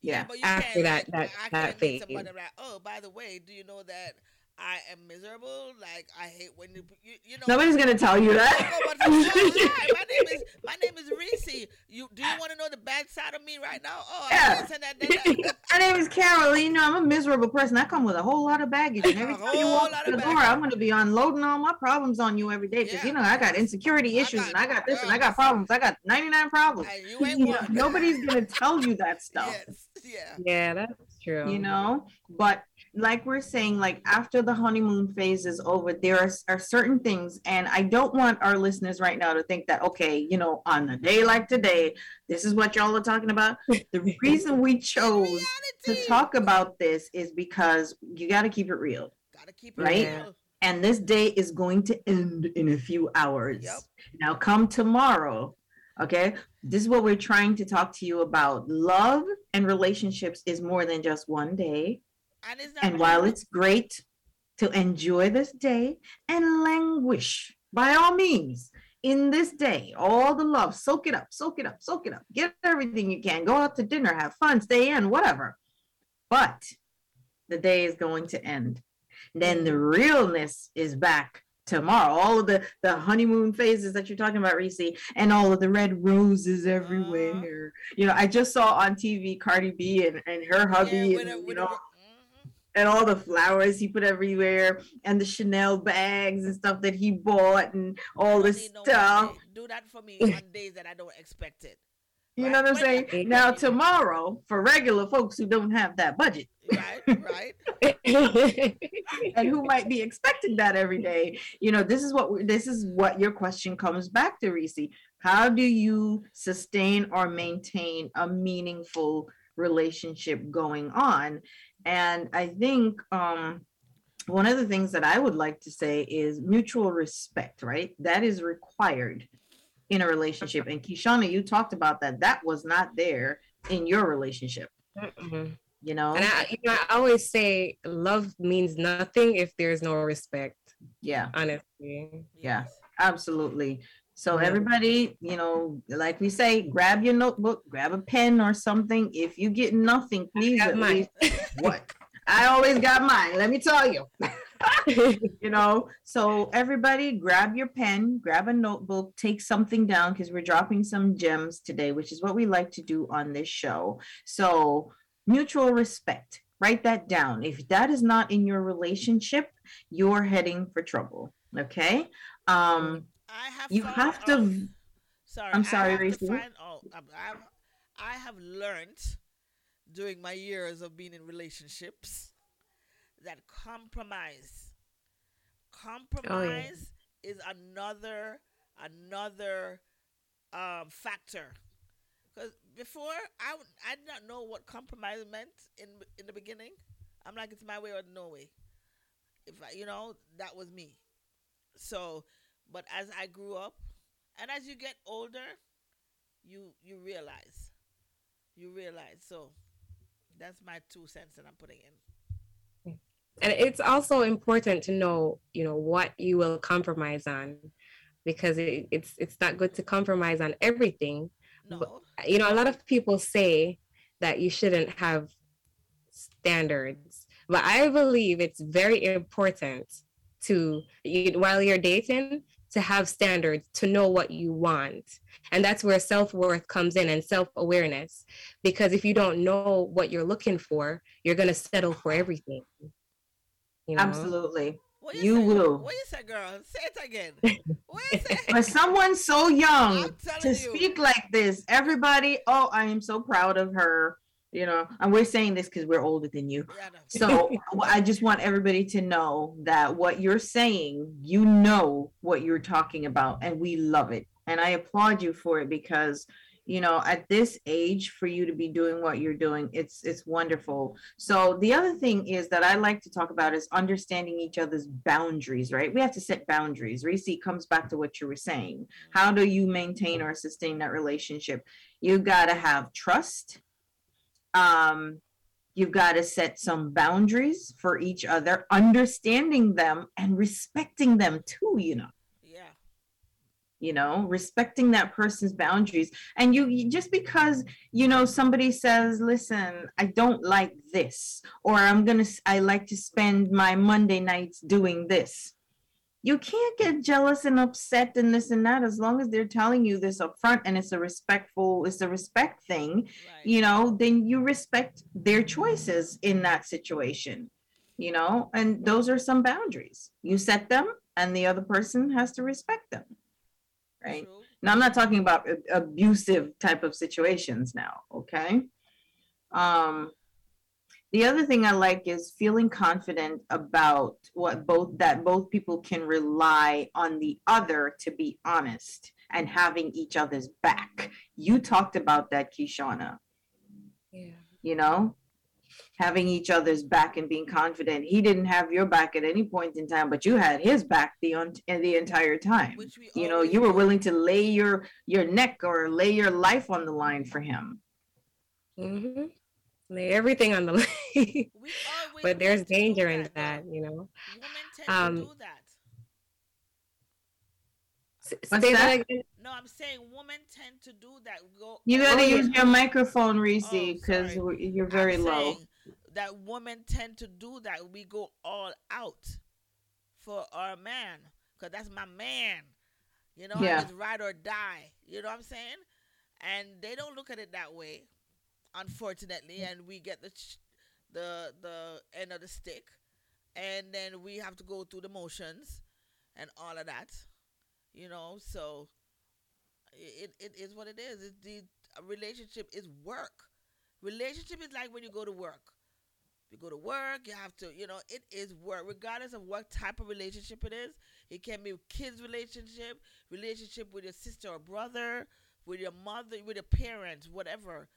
Yeah, yeah but you after that, that, I that phase. Like, oh, by the way, do you know that I am miserable. Like, I hate when you, you, you know. Nobody's going to tell you that. Go, no, right. My name is, my name is Reese. You, do you want to know the bad side of me right now? Oh, yeah. I that, that, that. My name is Carol. You know, I'm a miserable person. I come with a whole lot of baggage. And every time you walk through the door, I'm going to be unloading all my problems on you every day. Because, yeah. you know, I got insecurity I issues, got, and I got this, girls. And I got problems. I got ninety-nine problems. And you ain't you know, nobody's going to tell you that stuff. Yes. Yeah. Yeah, that's true. You know, but... Like we're saying, like after the honeymoon phase is over, there are, are certain things, and I don't want our listeners right now to think that, okay, you know, on a day like today, this is what y'all are talking about. The reason we chose to talk about this is because you got to keep it real. Got to keep it right? real. And this day is going to end in a few hours. Yep. Now come tomorrow. Okay, this is what we're trying to talk to you about. Love and relationships is more than just one day. And, it's and while it's great to enjoy this day and languish, by all means, in this day, all the love, soak it up, soak it up, soak it up. Get everything you can. Go out to dinner, have fun, stay in, whatever. But the day is going to end. Then the realness is back tomorrow. All of the, the honeymoon phases that you're talking about, Reese, and all of the red roses everywhere. Uh, you know, I just saw on T V Cardi B and, and her hubby, yeah, and, a, you know, a, mm-hmm. and all the flowers he put everywhere, and the Chanel bags and stuff that he bought, and all this stuff. Day. Do that for me on days that I don't expect it. You right? know what I'm saying? Right. Now, tomorrow, for regular folks who don't have that budget. Right, right. And who might be expecting that every day. You know, this is what we, this is what your question comes back to, Reese. How do you sustain or maintain a meaningful relationship going on? And I think um, one of the things that I would like to say is mutual respect, right? That is required in a relationship. And Keyshawna, you talked about that. That was not there in your relationship. Mm-hmm. You know, and I, you know, I always say love means nothing if there's no respect. Yeah, honestly. Yeah, absolutely. So yeah. Everybody, you know, like we say, grab your notebook, grab a pen or something. If you get nothing, please. I got mine. What? I always got mine. Let me tell you. You know, so everybody grab your pen, grab a notebook, take something down, because we're dropping some gems today, which is what we like to do on this show. So mutual respect, write that down. If that is not in your relationship, you're heading for trouble. Okay. Um, I have you have to, oh, sorry, I'm sorry, Reese. Oh, I have learned during my years of being in relationships that compromise, compromise oh, yeah. is another, another um, factor. Because before, I, w- I did not know what compromise meant in in the beginning. I'm like, it's my way or no way. If I, you know, that was me. So, but as I grew up, and as you get older, you you realize. You realize. So, that's my two cents that I'm putting in. And it's also important to know, you know, what you will compromise on. Because it, it's it's not good to compromise on everything. No. But, you know, a lot of people say that you shouldn't have standards, but I believe it's very important to, you, while you're dating, to have standards, to know what you want. And that's where self-worth comes in and self-awareness, because if you don't know what you're looking for, you're going to settle for everything. You know? Absolutely. You, you will. What you say, girl? Say it again. What you say? For someone so young to you. Speak like this, everybody, oh, I am so proud of her. You know, and we're saying this because we're older than you. Yeah, no. So I just want everybody to know that what you're saying, you know what you're talking about, and we love it. And I applaud you for it because, you know, at this age, for you to be doing what you're doing, it's it's wonderful. So the other thing is that I like to talk about is understanding each other's boundaries, right? We have to set boundaries. Reese, comes back to what you were saying. How do you maintain or sustain that relationship? You got to have trust. Um, you've got to set some boundaries for each other, understanding them and respecting them too, you know. You know, respecting that person's boundaries. And you, you just because, you know, somebody says, listen, I don't like this, or I'm going to, I like to spend my Monday nights doing this. You can't get jealous and upset and this and that, as long as they're telling you this up front and it's a respectful, it's a respect thing, right. You know, then you respect their choices in that situation, you know, and those are some boundaries. You set them and the other person has to respect them. Right. True. Now, I'm not talking about abusive type of situations now. Okay. Um, the other thing I like is feeling confident about what both that both people can rely on the other to be honest and having each other's back. You talked about that, Keyshawna. Yeah. You know, having each other's back and being confident. He didn't have your back at any point in time, but you had his back the un- the entire time. Which we you know, you were willing to lay your, your neck or lay your life on the line for him. Mm-hmm. Lay everything on the line. We always but there's danger in that, you know. Women tend um, to do that. Say that again. No, I'm saying women tend to do that. Go, you gotta oh, use your microphone, Reese, because oh, you're very I'm low. that women tend to do that. We go all out for our man, because that's my man. You know, yeah. I was ride or die. You know what I'm saying? And they don't look at it that way, unfortunately. Mm-hmm. And we get the ch- the the end of the stick. And then we have to go through the motions and all of that. You know, so it it is what it is. It's the relationship is work. Relationship is like when you go to work. You go to work, you have to, you know, it is work. Regardless of what type of relationship it is, it can be kids' relationship, relationship with your sister or brother, with your mother, with your parents, whatever.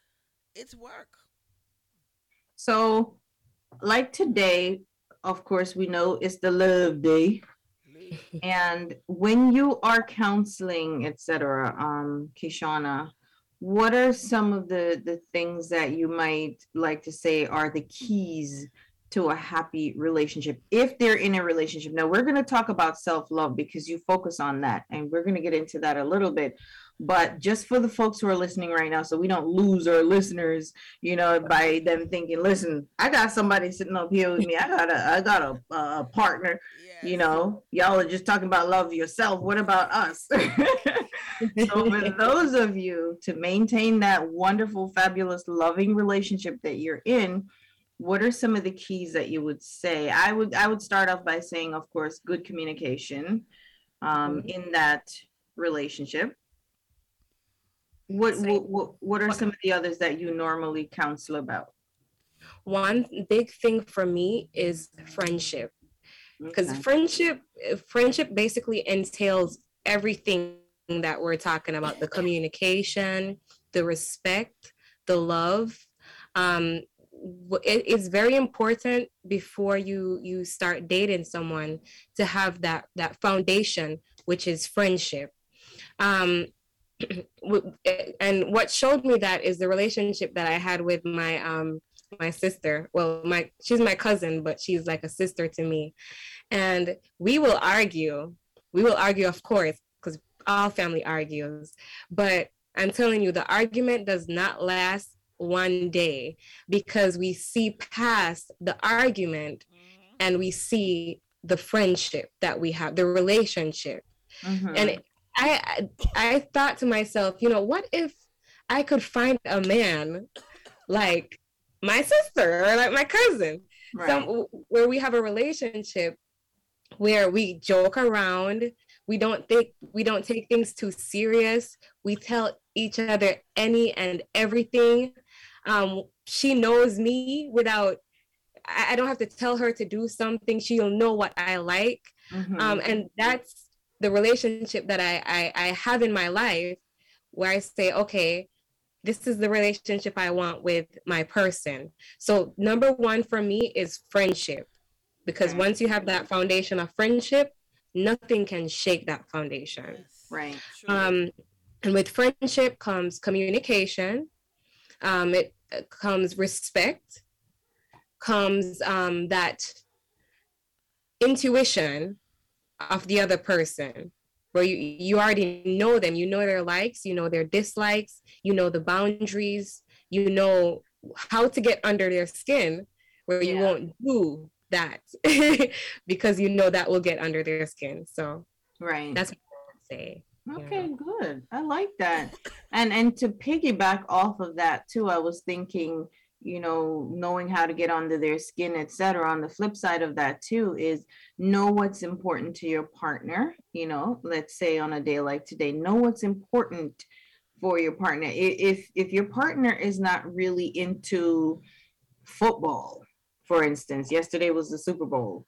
It's work. So, like today, of course, we know it's the love day. And when you are counseling, et cetera, um, Keyshawna, what are some of the, the things that you might like to say are the keys to a happy relationship, if they're in a relationship? Now, we're going to talk about self-love because you focus on that, and we're going to get into that a little bit. But just for the folks who are listening right now, so we don't lose our listeners, you know, by them thinking, listen, I got somebody sitting up here with me. I got a, I got a, a partner, yes. You know, y'all are just talking about love yourself. What about us? So for those of you to maintain that wonderful, fabulous, loving relationship that you're in, what are some of the keys that you would say? I would, I would start off by saying, of course, good communication um, in that relationship. What, what what are some of the others that you normally counsel about? One big thing for me is friendship, because okay. friendship friendship basically entails everything that we're talking about: the communication, the respect, the love. Um, it, it's very important before you you start dating someone to have that that foundation, which is friendship. Um, and what showed me that is the relationship that I had with my um my sister. Well, my she's my cousin, but she's like a sister to me. And we will argue. We will argue, of course, because all family argues. But I'm telling you, the argument does not last one day because we see past the argument mm-hmm. and we see the friendship that we have, the relationship. Mm-hmm. And it, I I thought to myself, you know, what if I could find a man like my sister or like my cousin, right. some, where we have a relationship where we joke around, we don't think we don't take things too serious, we tell each other any and everything. Um, she knows me without. I, I don't have to tell her to do something. She'll know what I like, mm-hmm. um, and that's. The relationship that I, I I have in my life, where I say, okay, this is the relationship I want with my person. So number one for me is friendship, because right. once you have that foundation of friendship, nothing can shake that foundation. Yes. Right. Sure. Um, and with friendship comes communication. Um, it comes respect. Comes um, that intuition of the other person, where you you already know them, you know their likes, you know their dislikes, you know the boundaries, you know how to get under their skin, where yeah. you won't do that because you know that will get under their skin. So right, that's what I would say. Okay, yeah. Good. I like that. And and to piggyback off of that too, I was thinking, you know, knowing how to get under their skin, et cetera. On the flip side of that too is know what's important to your partner. You know, let's say on a day like today, know what's important for your partner. If if your partner is not really into football, for instance, yesterday was the Super Bowl.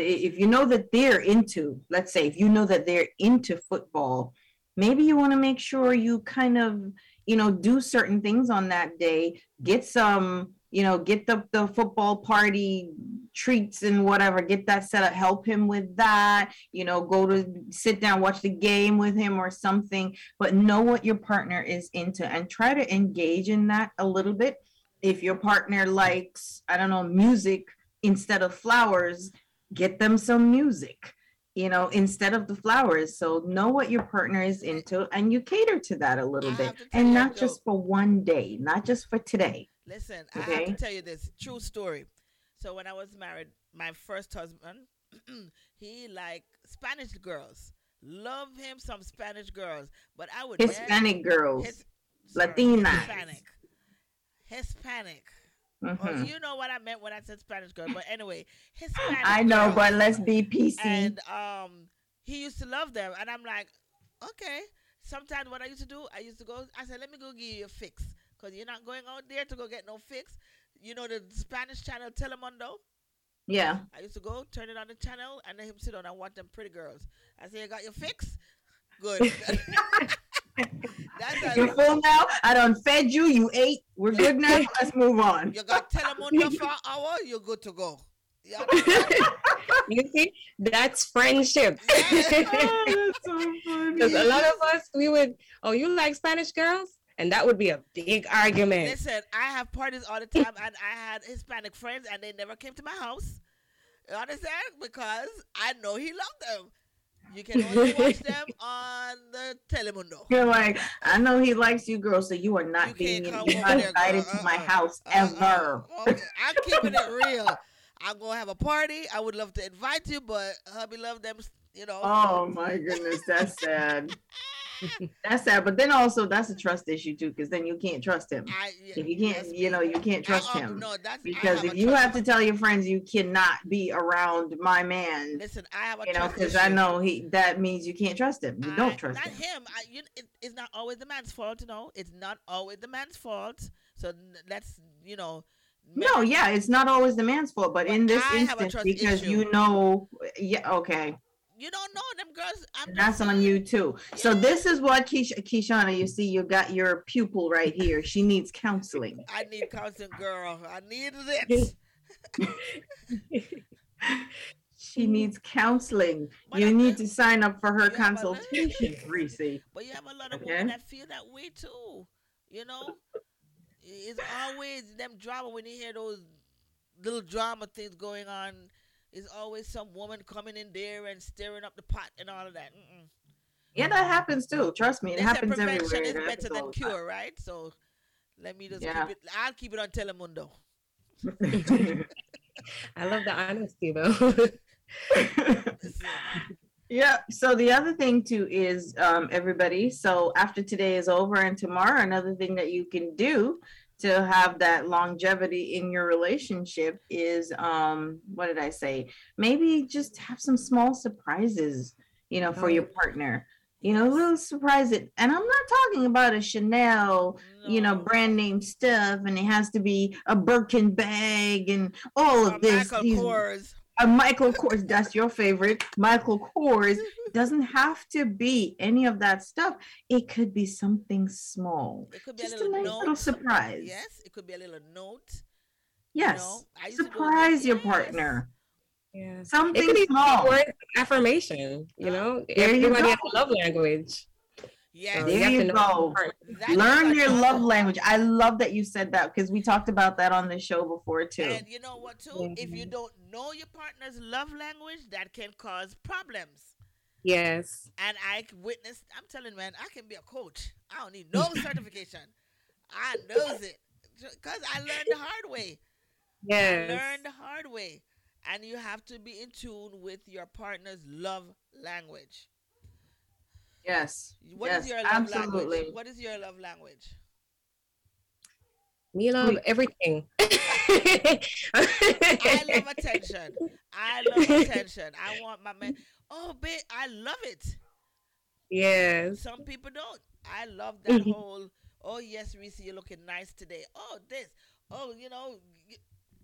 If you know that they're into, let's say, if you know that they're into football, maybe you want to make sure you kind of, you know, do certain things on that day, get some, you know, get the, the football party treats and whatever, get that set up, help him with that, you know, go to sit down, watch the game with him or something, but know what your partner is into and try to engage in that a little bit. If your partner likes, I don't know, music instead of flowers, get them some music, you know, instead of the flowers. So know what your partner is into and you cater to that a little bit, and not just for one day, not just for today. Listen, okay. I have to tell you this true story. So when I was married, my first husband, he liked Spanish girls. Love him some Spanish girls, but I would Hispanic never, girls, his, Latina, Hispanic, Hispanic. Mm-hmm. Well, you know what I meant when I said Spanish girl, but anyway, Hispanic. I know, girls. But let's be P C. And um, he used to love them, and I'm like, okay. Sometimes what I used to do, I used to go. I said, let me go give you a fix, cause you're not going out there to go get no fix. You know the Spanish channel Telemundo. Yeah. I used to go, turn it on the channel, and let him sit on and watch them pretty girls. I say, you got your fix? Good. That's you're full now? I done fed you. You ate. We're good now. Let's move on. You got Telemundo for an hour? You're good to go. Yeah. You see, that's friendship. Yeah. Oh, that's so funny. Because a lot of us, we would, oh, you like Spanish girls? And that would be a big argument. Listen, I have parties all the time, and I had Hispanic friends, and they never came to my house. You understand? Because I know he loved them. You can only watch them on the Telemundo. You're like, I know he likes you, girl, so you are not you being invited there, to my uh, house uh, ever. Uh, okay. I'm keeping it real. I'm going to have a party. I would love to invite you, but hubby love them, you know. Oh, my goodness. That's sad. That's sad, but then also that's a trust issue too, because then you can't trust him. I, yeah, if you can't, yes, you know, you can't trust I, um, him. No, that's, because if you have to tell your friends you cannot be around my man. Listen, I have a you know because I know he. That means you can't trust him. You I, don't trust not him. him. I, you, it, it's not always the man's fault, you know. It's not always the man's fault. So that's you know. No, yeah, it's not always the man's fault, but, but in this I instance, because issue. you know, yeah, okay. You don't know them girls. I'm That's on you too. So yeah. This is what Keysha, Keyshawna, you see, you got your pupil right here. She needs counseling. I need counseling, girl. I need this. She needs counseling. But you I need mean, to sign up for her consultation, Reese. But you have a lot of okay. women that feel that way too. You know, it's always them drama when you hear those little drama things going on. Is always some woman coming in there and stirring up the pot and all of that. Mm-mm. Yeah, that happens too. Trust me, it they happens everywhere. Prevention is better than cure, right? So let me just yeah. keep it. I'll keep it on Telemundo. I love the honesty, though. Yeah. So the other thing too is um, everybody. So after today is over and tomorrow, another thing that you can do to have that longevity in your relationship is, um, what did I say? Maybe just have some small surprises, you know, for oh. your partner, you know, a little surprise it. And I'm not talking about a Chanel, no. you know, brand name stuff. And it has to be a Birkin bag and all of a this. Michael these, Kors. A Michael Kors, that's your favorite. Michael Kors doesn't have to be any of that stuff. It could be something small. It could be just a little, a nice note. little surprise. Yes, it could be a little note. Yes, you know, surprise your yes. partner. Yeah, something it could small. Be words of affirmation. You know, there everybody you has a love language. Yeah, so there you, you go. Learn your love language. I love that you said that because we talked about that on the show before too. And you know what too? Mm-hmm. If you don't know your partner's love language, that can cause problems. Yes. And I witnessed. I'm telling you, man, I can be a coach. I don't need no certification. I knows it because I learned the hard way. Yes. I learned the hard way, and you have to be in tune with your partner's love language. Yes. What yes, is your love absolutely. language? What is your love language? Me love everything. I love attention. I love attention. I want my man. Oh, babe, I love it. Yes. Some people don't. I love that whole. Oh yes, Reese, you're looking nice today. Oh this. Oh, you know,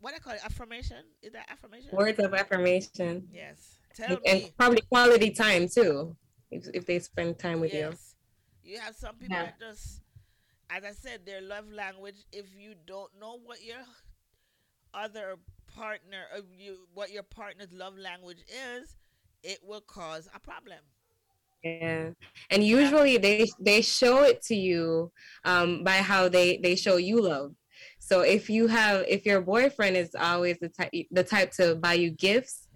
what I call it? Affirmation? Is that affirmation? Words of affirmation. Yes. Tell and me. Probably quality time too. If, if they spend time with yes. you. You have some people yeah. that just, as I said, their love language, if you don't know what your other partner, or you, what your partner's love language is, it will cause a problem. Yeah. And usually yeah. they they show it to you um, by how they, they show you love. So if you have, if your boyfriend is always the type, the type to buy you gifts,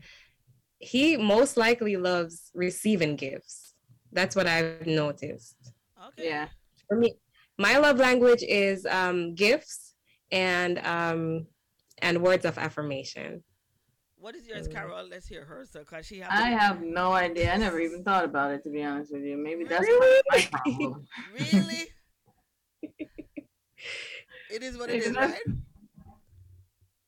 he most likely loves receiving gifts. That's what I've noticed. Okay. Yeah. For me, my love language is um, gifts and um, and words of affirmation. What is yours, Carol? Let's hear hers. So, cause she have I a- have no idea. I never even thought about it, to be honest with you. Maybe that's really? my problem. Really? It is what maybe it is, right?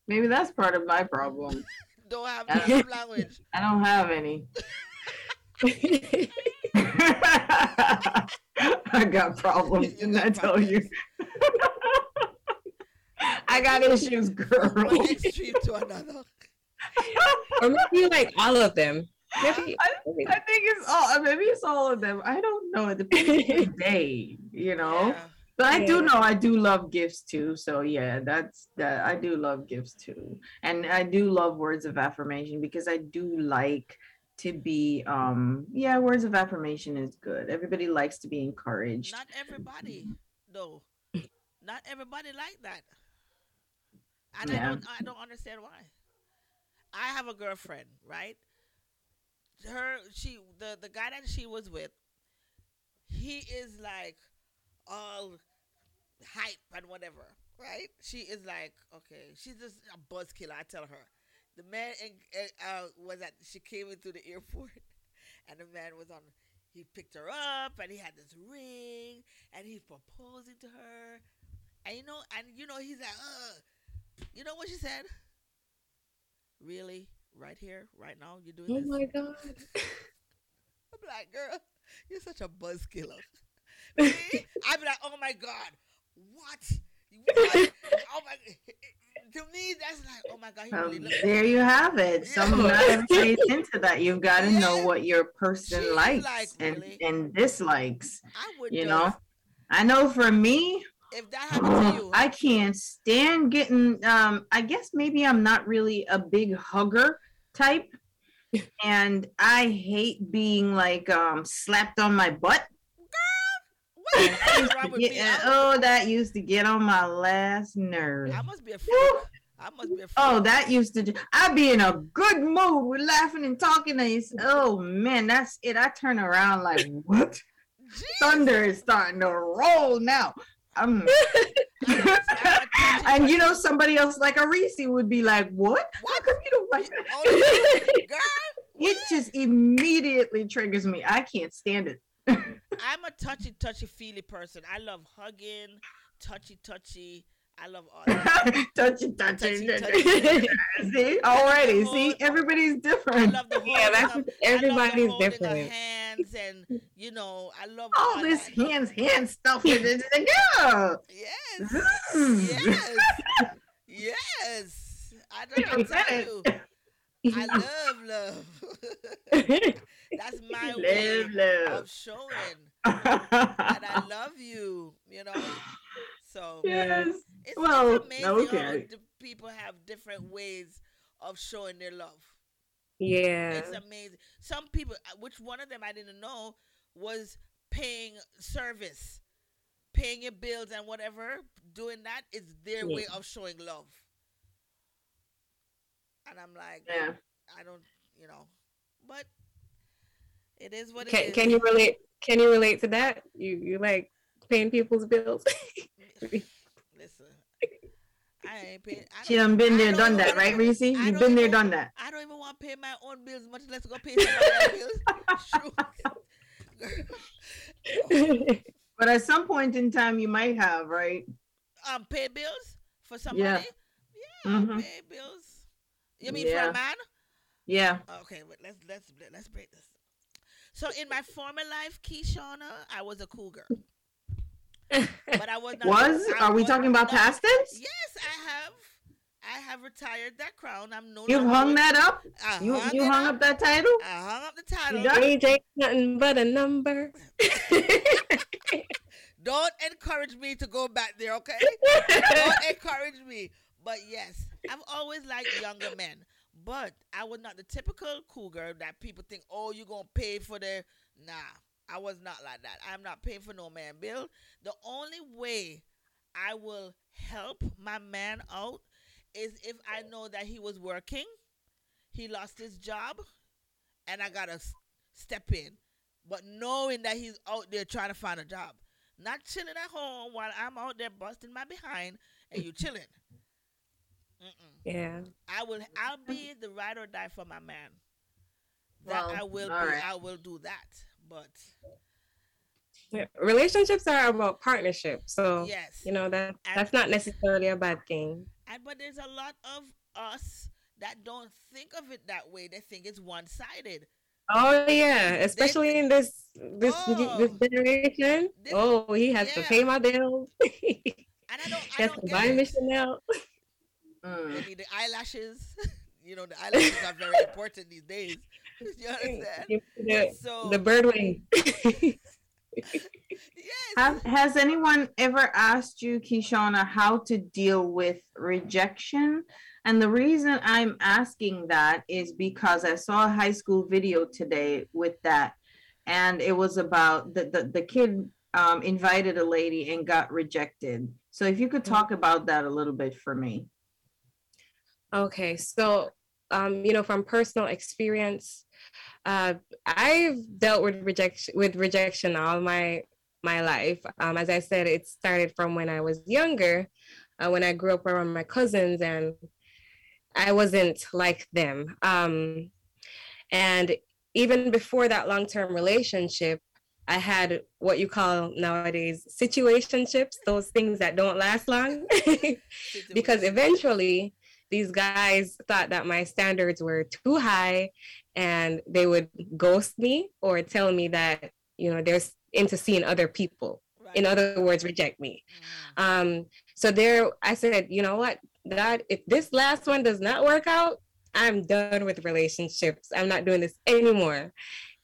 Maybe that's part of my problem. Don't have I don't, language. I don't have any. I got problems, didn't I tell you? I got issues, girl. One extreme to another. Or maybe like all of them. Maybe, I, maybe. I think it's all. Maybe it's all of them. I don't know. It depends on the day, you know. Yeah. But I yeah. do know I do love gifts too. So yeah, that's that. I do love gifts too, and I do love words of affirmation because I do like to be. Um, yeah, words of affirmation is good. Everybody likes to be encouraged. Not everybody, though. Not everybody like that, and yeah. I don't. I don't understand why. I have a girlfriend, right? Her, she, the, the guy that she was with, he is like all hype and whatever, right? She is like, okay, she's just a buzz killer. I tell her, the man uh, was at. She came into the airport, and the man was on. He picked her up, and he had this ring, and he's proposing to her, and you know, and you know, he's like, uh, you know what she said? Really? Right here? Right now? You're doing oh this? Oh, my God. I'm like, girl, you're such a buzz killer. Me? I'd be like, oh, my God. What? What? Oh, my God. To me, that's like, oh, my God. He um, really looked- there you have it. Yeah. Some not everybody's into that. You've got to yeah. know what your person She's likes like, and, really? and dislikes. I would You know? It. I know for me... If that happened to you, I can't stand getting, um, I guess maybe I'm not really a big hugger type. And I hate being like um, slapped on my butt. Girl, what? Get, uh, oh, that used to get on my last nerve. I must be afraid. I must be afraid. Oh, that used to, I'd be in a good mood. We're laughing and talking. And it's, oh, man, that's it. I turn around like, what? Jesus. Thunder is starting to roll now. Um, and you know somebody else like a Reese would be like, what? How come you don't like it? It just immediately triggers me. I can't stand it. I'm a touchy, touchy, feely person. I love hugging, touchy, touchy. I love all that. touchy, touchy, touchy, touchy. See, already. Hold, see, everybody's different. I love the whole yeah, that's, of, everybody's I love the different. Hands and you know, I love all, all this that. hands, hand stuff. Yes, yes, yes. I don't tell you. I love love. That's my love, way love. of showing that I love you. You know. So yes. It's well, amazing okay. how the people have different ways of showing their love. Yeah. It's amazing. Some people, which one of them I didn't know, was paying service, paying your bills and whatever, doing that is their yeah. way of showing love. And I'm like, yeah. I don't, you know, but it is what can, it is. Can you relate? Can you relate to that? You, you like paying people's bills? Listen, I ain't paying. I she done been there, done that, right, Reese? You've been there, done that. I don't even want to pay my own bills, much less go pay somebody else's bills. But at some point in time, you might have, right? Um, pay bills for somebody. Yeah, yeah mm-hmm. pay bills. You mean yeah. for a man? Yeah. Okay, but let's let's let's break this. So in my former life, Keyshawna, I was a cougar. But I was not. Was? I Are we was talking about not, past tense? Yes, I have. I have retired that crown. I'm no. You longer hung that up. I you hung you hung up. up that title. I hung up the title. It ain't nothing but a number. Don't encourage me to go back there, okay? Don't encourage me. But yes, I've always liked younger men. But I was not the typical cougar that people think. Oh, you gonna pay for the nah. I was not like that. I'm not paying for no man bill. The only way I will help my man out is if I know that he was working, he lost his job, and I got to step in. But knowing that he's out there trying to find a job. Not chilling at home while I'm out there busting my behind and you chilling. Mm-mm. Yeah. I will. I'll be the ride or die for my man. That well, I will. Be, right. I will do that. But yeah. Relationships are about partnership. So yes. you know that and, that's not necessarily a bad thing. And but there's a lot of us that don't think of it that way. They think it's one-sided. Oh yeah, especially think, in this this oh, this generation. This, oh, he has yeah. to pay my bills. And I don't, I don't buy mission now. Mm. I mean, the eyelashes, you know, the eyelashes are very important these days. You understand? The, so, the bird wing. Yes. Have, has anyone ever asked you, Keyshawna, how to deal with rejection? And the reason I'm asking that is because I saw a high school video today with that. And it was about the, the, the kid um, invited a lady and got rejected. So if you could talk about that a little bit for me. Okay, so, um, you know, from personal experience, uh, I've dealt with rejection with rejection all my my life. Um, as I said, it started from when I was younger, uh, when I grew up around my cousins, and I wasn't like them. Um, and even before that long-term relationship, I had what you call nowadays situationships, those things that don't last long, because eventually these guys thought that my standards were too high, and they would ghost me or tell me that, you know, they're into seeing other people. Right. In other words, reject me. Mm. Um, so there, I said, you know what, God, if this last one does not work out, I'm done with relationships. I'm not doing this anymore.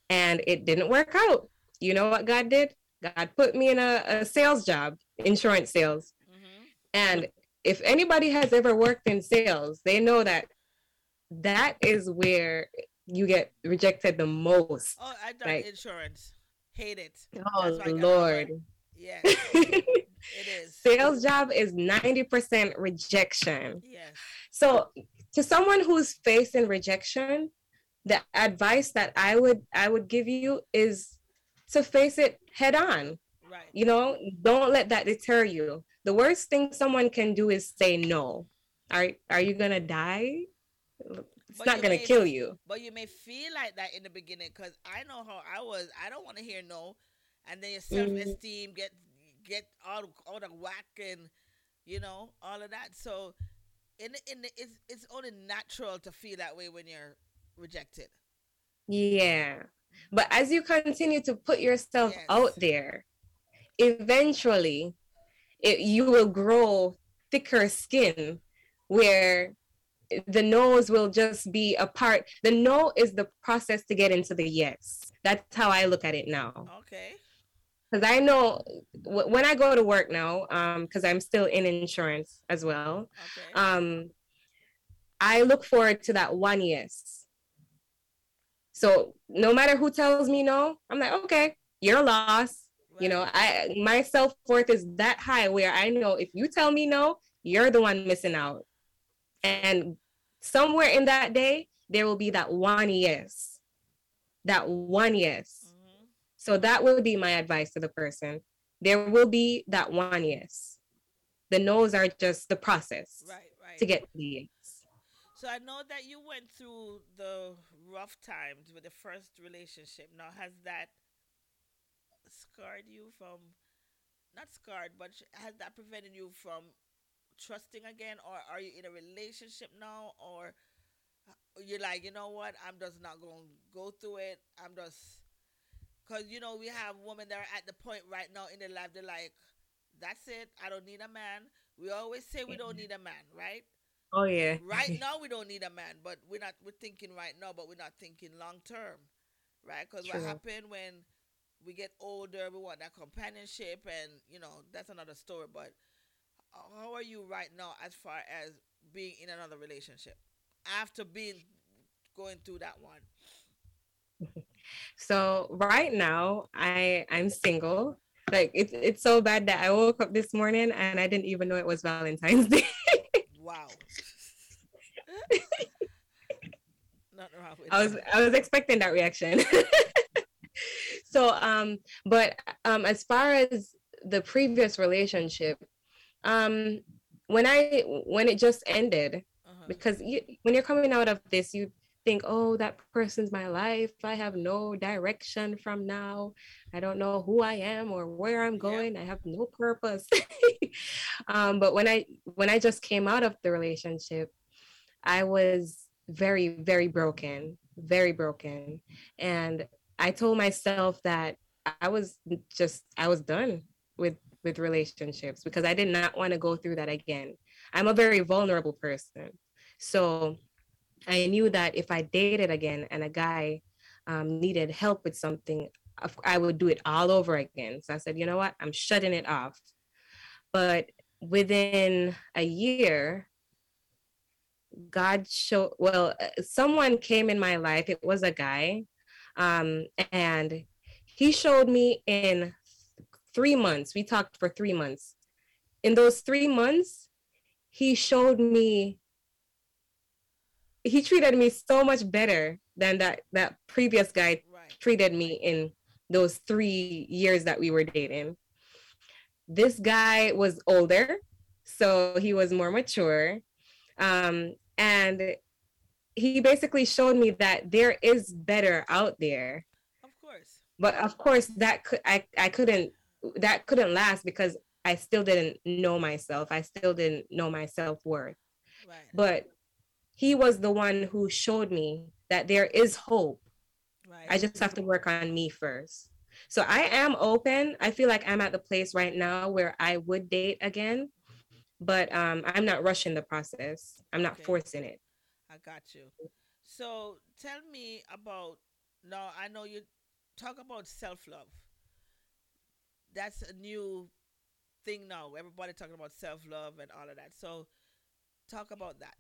And it didn't work out. You know what God did? God put me in a, a sales job, insurance sales. Mm-hmm. And if anybody has ever worked in sales, they know that that is where you get rejected the most. Oh, I done like, insurance. Hate it. Oh, Lord. Yeah, it is. Sales job is ninety percent rejection. Yes. So to someone who's facing rejection, the advice that I would I would give you is to face it head on. Right. You know, don't let that deter you. The worst thing someone can do is say no. Are are you gonna die? It's but not gonna may, kill you. But you may feel like that in the beginning, because I know how I was. I don't want to hear no, and then your self-esteem mm-hmm. get get all all the whack and you know all of that. So in the, in the, it's it's only natural to feel that way when you're rejected. Yeah, but as you continue to put yourself yes. out there, eventually it, you will grow thicker skin where the no's will just be a part. The no is the process to get into the yes. That's how I look at it now. Okay. Because I know w- when I go to work now, because um, I'm still in insurance as well, okay. um, I look forward to that one yes. So no matter who tells me no, I'm like, okay, you're lost. You know, I my self-worth is that high where I know if you tell me no, you're the one missing out. And somewhere in that day, there will be that one yes. That one yes. Mm-hmm. So that will be my advice to the person. There will be that one yes. The no's are just the process right, right. to get the yes. So I know that you went through the rough times with the first relationship. Now, has that scarred you from, not scarred, but has that prevented you from trusting again, or are you in a relationship now, or you're like, you know what, I'm just not going to go through it, I'm just, because, you know, we have women that are at the point right now in their life, they're like, that's it, I don't need a man. We always say we don't need a man, right? Oh yeah. Right now we don't need a man, but we're not, we're thinking right now, but we're not thinking long term, right? Because what happened when we get older, we want that companionship, and, you know, that's another story. But how are you right now as far as being in another relationship after being going through that one? So right now, I, I'm single. Like, it's, it's so bad that I woke up this morning and I didn't even know it was Valentine's Day. Wow. Nothing wrong with I was, I was expecting that reaction. So, um, but um, as far as the previous relationship, um, when I when it just ended, uh-huh. because you, when you're coming out of this, you think, oh, that person's my life. I have no direction from now. I don't know who I am or where I'm going. Yeah. I have no purpose. um, but when I when I just came out of the relationship, I was very, very broken, very broken. And I told myself that I was just, I was done with, with relationships because I did not want to go through that again. I'm a very vulnerable person. So I knew that if I dated again and a guy um, needed help with something, I would do it all over again. So I said, you know what, I'm shutting it off. But within a year, God showed, well, someone came in my life. It was a guy. Um, and he showed me in three months. We talked for three months. In those three months, he showed me, he treated me so much better than that, that previous guy right. treated me in those three years that we were dating. This guy was older, so he was more mature. Um, and he basically showed me that there is better out there. Of course. But of course that could, I, I couldn't, that couldn't last because I still didn't know myself. I still didn't know my self-worth, right. But he was the one who showed me that there is hope. Right. I just have to work on me first. So I am open. I feel like I'm at the place right now where I would date again. But um, I'm not rushing the process. I'm not okay. forcing it. I got you. So tell me about, now I know you talk about self-love. That's a new thing now. Everybody talking about self-love and all of that. So talk about that.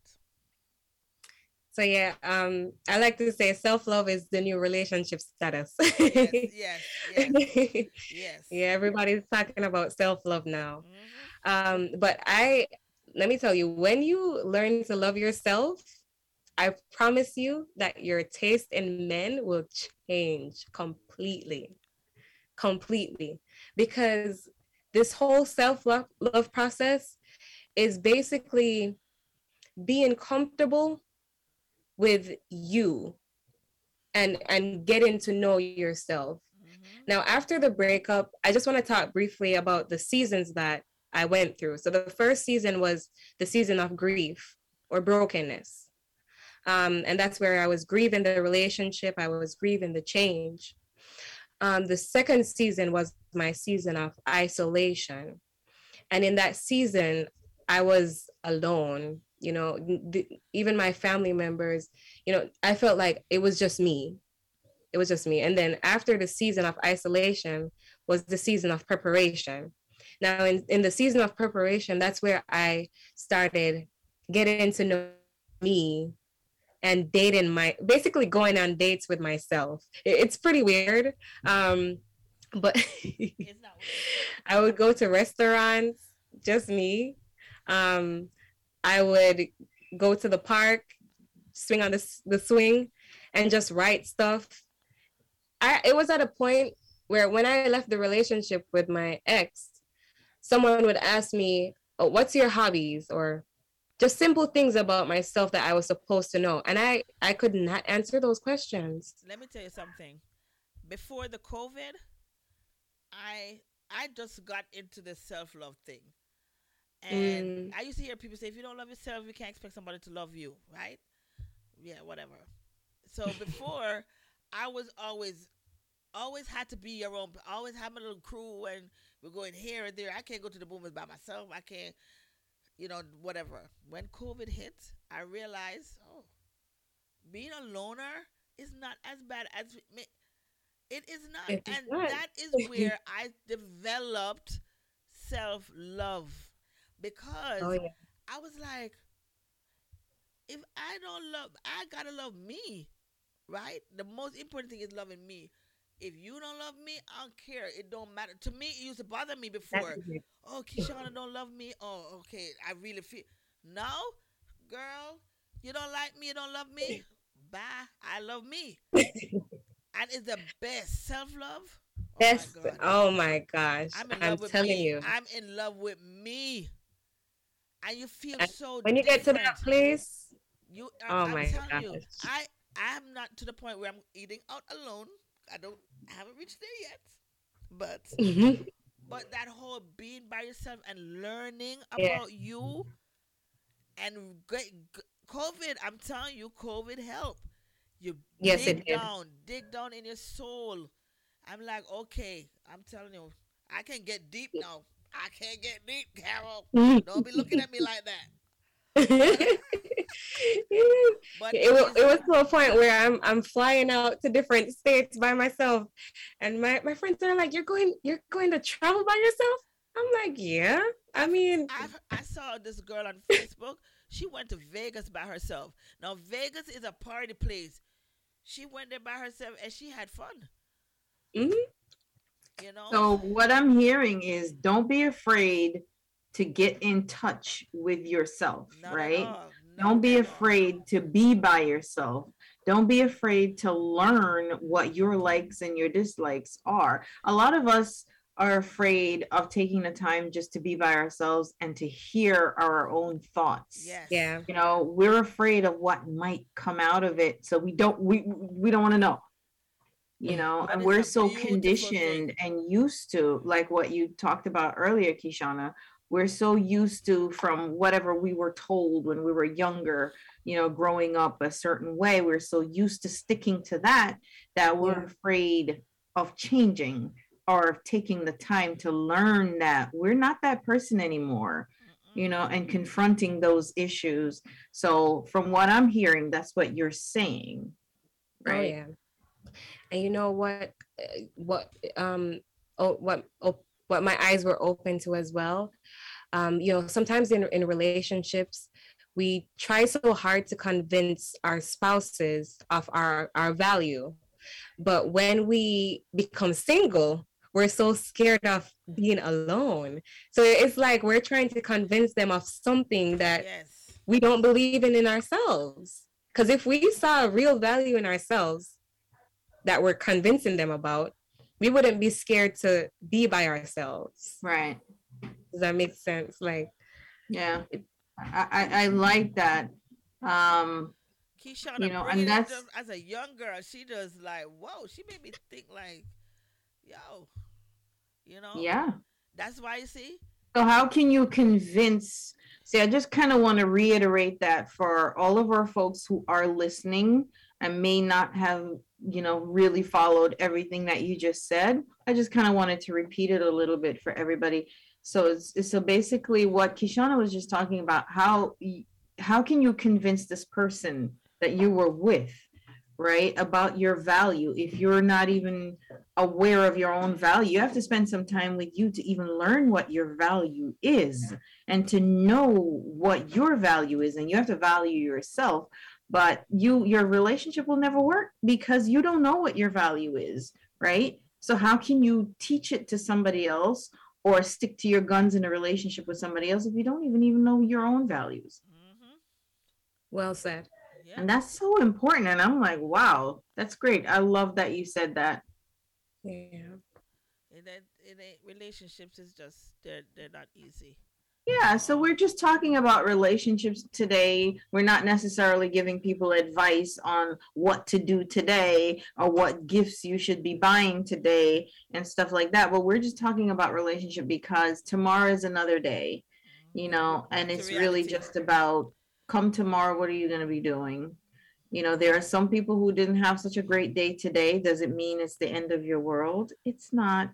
So yeah, um, I like to say self-love is the new relationship status. yes, yes, yes, yes. Yeah, everybody's talking about self-love now. Mm-hmm. Um, but I, let me tell you, when you learn to love yourself, I promise you that your taste in men will change completely, completely, because this whole self-love love process is basically being comfortable with you and, and getting to know yourself. Mm-hmm. Now, after the breakup, I just want to talk briefly about the seasons that I went through. So the first season was the season of grief or brokenness. Um, and that's where I was grieving the relationship. I was grieving the change. Um, the second season was my season of isolation. And in that season, I was alone. You know, th- even my family members, you know, I felt like it was just me. It was just me. And then after the season of isolation was the season of preparation. Now, in, in the season of preparation, that's where I started getting to know me and dating my, basically going on dates with myself. It, it's pretty weird, um, but it's not weird. I would go to restaurants, just me. Um, I would go to the park, swing on the, the swing, and just write stuff. I, it was at a point where when I left the relationship with my ex, someone would ask me, oh, what's your hobbies? Or just simple things about myself that I was supposed to know. And I, I could not answer those questions. Let me tell you something. Before the COVID, I I just got into the self-love thing. And mm. I used to hear people say, if you don't love yourself, you can't expect somebody to love you, right? Yeah, whatever. So before, I was always... always had to be your own, always have a little crew and we're going here and there. I can't go to the movies by myself. I can't, you know, whatever. When COVID hit, I realized, oh, being a loner is not as bad as me. It is not. It is and not. That is where I developed self-love because oh, yeah. I was like, if I don't love, I gotta love me, right? The most important thing is loving me. If you don't love me, I don't care. It don't matter. To me, it used to bother me before. Oh, Keyshawna don't love me. Oh, okay. I really feel. No, girl, you don't like me. You don't love me. Bye. I love me. And it's the best self-love. Oh, best. My God. Oh, my gosh. I'm, in love I'm with telling me. you. I'm in love with me. and you feel and so when you different. Get to that place, you are, oh I'm my telling gosh. you, I I'm not to the point where I'm eating out alone. I don't I haven't reached there yet, but mm-hmm. but that whole being by yourself and learning about yeah. you and great COVID, I'm telling you, COVID helped. You yes, dig it down, did. dig down in your soul. I'm like, okay, I'm telling you, I can get deep now. I can't get deep, Carol. Don't be looking at me like that. But it was, it was to a point where I'm I'm flying out to different states by myself, and my, my friends are like, you're going you're going to travel by yourself? I'm like, yeah. I mean, I've, I saw this girl on Facebook. She went to Vegas by herself. Now Vegas is a party place. She went there by herself and she had fun. Mm-hmm. You know. So what I'm hearing is, don't be afraid to get in touch with yourself, Not right? Don't be afraid to be by yourself. Don't be afraid to learn what your likes and your dislikes are. A lot of us are afraid of taking the time just to be by ourselves and to hear our own thoughts. Yes. Yeah. You know, we're afraid of what might come out of it. So we don't, we, we don't want to know, you know, and we're so conditioned and used to, like what you talked about earlier, Keyshawna, we're so used to from whatever we were told when we were younger, you know, growing up a certain way, we're so used to sticking to that, that we're afraid of changing or of taking the time to learn that we're not that person anymore, you know, and confronting those issues. So from what I'm hearing, that's what you're saying, right? Oh, yeah. And you know what, what, um, oh, what, oh, what my eyes were open to as well. Um, you know, sometimes in, in relationships, we try so hard to convince our spouses of our, our value. But when we become single, we're so scared of being alone. So it's like we're trying to convince them of something that yes. we don't believe in in ourselves. Because if we saw real value in ourselves that we're convincing them about, we wouldn't be scared to be by ourselves. Right. Does that make sense? Like, yeah, it, I, I, I like that. Um, Keyshawna, you know, and that's, just, as a young girl, she just like, whoa, she made me think like, yo, you know? Yeah. That's why you see. So how can you convince, see, I just kind of want to reiterate that for all of our folks who are listening and may not have, you know, really followed everything that you just said. I just kind of wanted to repeat it a little bit for everybody. So it's, it's so basically what Keyshawna was just talking about, how how can you convince this person that you were with, right, about your value if you're not even aware of your own value? You have to spend some time with you to even learn what your value is and to know what your value is, and you have to value yourself. But you, your relationship will never work because you don't know what your value is, right? So how can you teach it to somebody else or stick to your guns in a relationship with somebody else if you don't even even know your own values? Mm-hmm. Well said. Yeah. And that's so important. And I'm like, wow, that's great. I love that you said that. Yeah. And then, and then relationships is just, they're, they're not easy. Yeah, so we're just talking about relationships today. We're not necessarily giving people advice on what to do today or what gifts you should be buying today and stuff like that. But we're just talking about relationship because tomorrow is another day, you know, and it's really just about come tomorrow, what are you going to be doing? You know, there are some people who didn't have such a great day today. Does it mean it's the end of your world? It's not.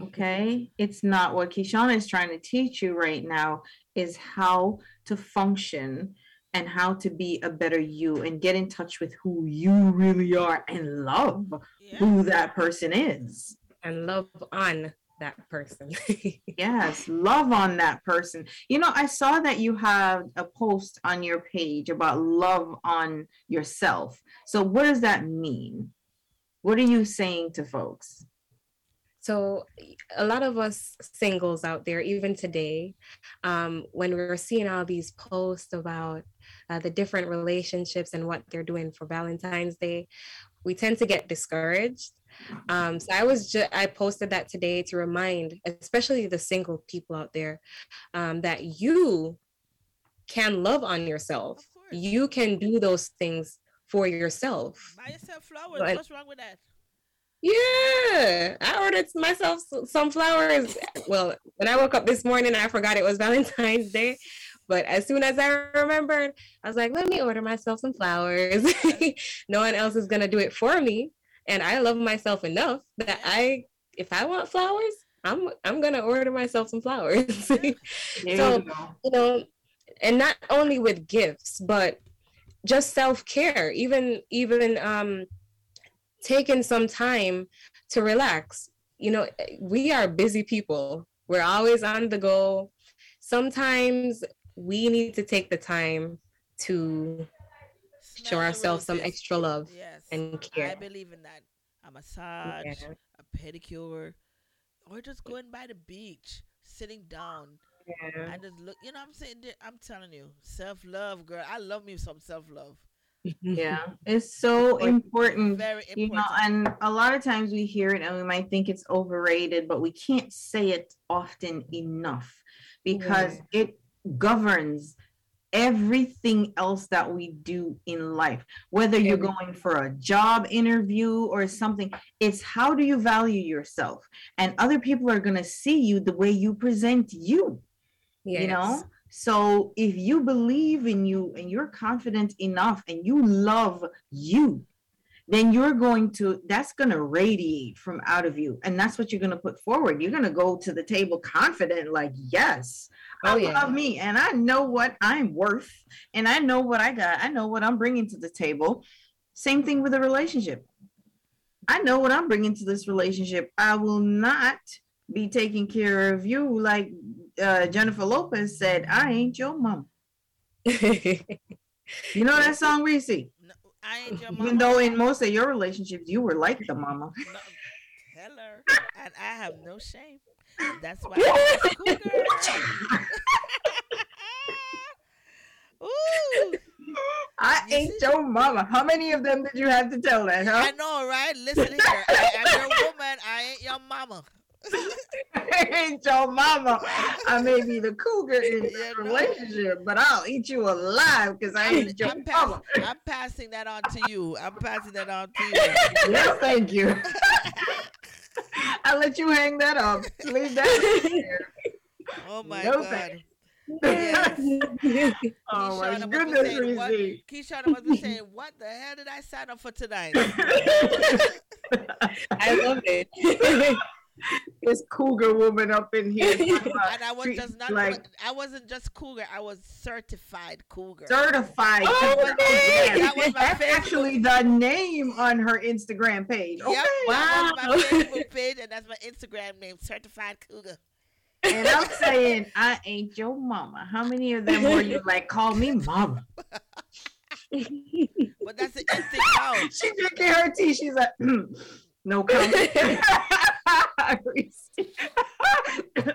Okay, it's not. What Keyshawna is trying to teach you right now is how to function and how to be a better you and get in touch with who you really are and love yeah. who that person is. And love on that person. Yes, love on that person. You know, I saw that you have a post on your page about love on yourself. So what does that mean? What are you saying to folks? So a lot of us singles out there, even today, um, when we're seeing all these posts about uh, the different relationships and what they're doing for Valentine's Day, we tend to get discouraged. Um, so I was just, I posted that today to remind, especially the single people out there, um, that you can love on yourself. You can do those things for yourself. Buy yourself flowers. But, what's wrong with that? Yeah, I ordered myself some flowers. Well, when I woke up this morning, I forgot it was Valentine's Day. But as soon as I remembered, I was like, let me order myself some flowers. No one else is going to do it for me. And I love myself enough that I, if I want flowers, I'm I'm going to order myself some flowers. So, you know, and not only with gifts, but just self-care, even, even um, taking some time to relax. You know, we are busy people. We're always on the go. Sometimes we need to take the time to show ourselves some extra love yes. and care. I believe in that. A massage, yeah. a pedicure, or just going by the beach, sitting down. Yeah. I just look, you know what I'm saying? I'm telling you, self-love, girl. I love me some self-love. Yeah, it's so important. Very important. You know, and a lot of times we hear it and we might think it's overrated, but we can't say it often enough because yeah. it governs everything else that we do in life, whether you're going for a job interview or something. It's how do you value yourself, and other people are going to see you the way you present you. Yes. You know, so if you believe in you and you're confident enough and you love you, then you're going to, that's going to radiate from out of you. And that's what you're going to put forward. You're going to go to the table confident, like, yes, oh, I yeah. love me. And I know what I'm worth. And I know what I got. I know what I'm bringing to the table. Same thing with a relationship. I know what I'm bringing to this relationship. I will not be taking care of you. Like uh, Jennifer Lopez said, I ain't your mama. You know that song, Reese? I ain't your mama. Even though in most of your relationships, you were like the mama. No, tell her. And I have no shame. That's why I'm a cool girl. Ooh. I you ain't see? Your mama. How many of them did you have to tell that, huh? I know, right? Listen here. I am your woman. I ain't your mama. I ain't your mama. I may be the cougar in the relationship, but I'll eat you alive because I ain't your I'm pass- mama. I'm passing that on to you. I'm passing that on to you. Yes, thank you. I'll let you hang that up. Leave that here. Oh my no God. Thanks. Yes. Oh my goodness, Reese. Keyshawna was saying, what the hell did I sign up for tonight? I love it. This cougar woman up in here. And I was just not like, I wasn't just cougar, I was certified cougar. Certified. Oh, cougar. Okay. That was my That's Facebook. Actually the name on her Instagram page. Okay. Yep. Wow. That was my Facebook page, and that's my Instagram name, certified cougar. And I'm saying, I ain't your mama. How many of them were you like, call me mama? But that's the instinct now. She drinking her tea. She's like, no comment. No I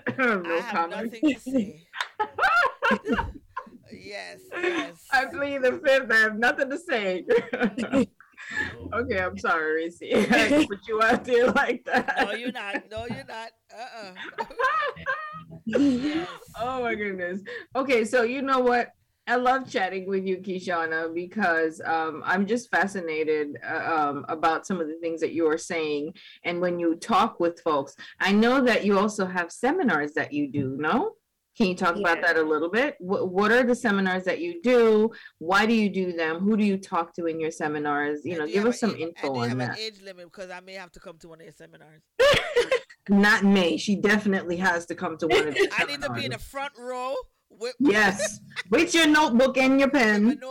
have comment. Nothing to say. Yes, yes. I plead the fifth. I have nothing to say. Okay, I'm sorry, Reese. I can put you out there like that. No, you're not. No, you're not. Uh-uh. Yes. Oh, my goodness. Okay, so you know what? I love chatting with you, Keyshawna, because um, I'm just fascinated uh, um, about some of the things that you are saying. And when you talk with folks, I know that you also have seminars that you do, no? Can you talk yeah. about that a little bit? W- what are the seminars that you do? Why do you do them? Who do you talk to in your seminars? You and know, you give us some age, info on have that. An age limit, because I may have to come to one of your seminars. Not me. She definitely has to come to one of the seminars. I need to be in the front row. With- yes, with your notebook and your pen.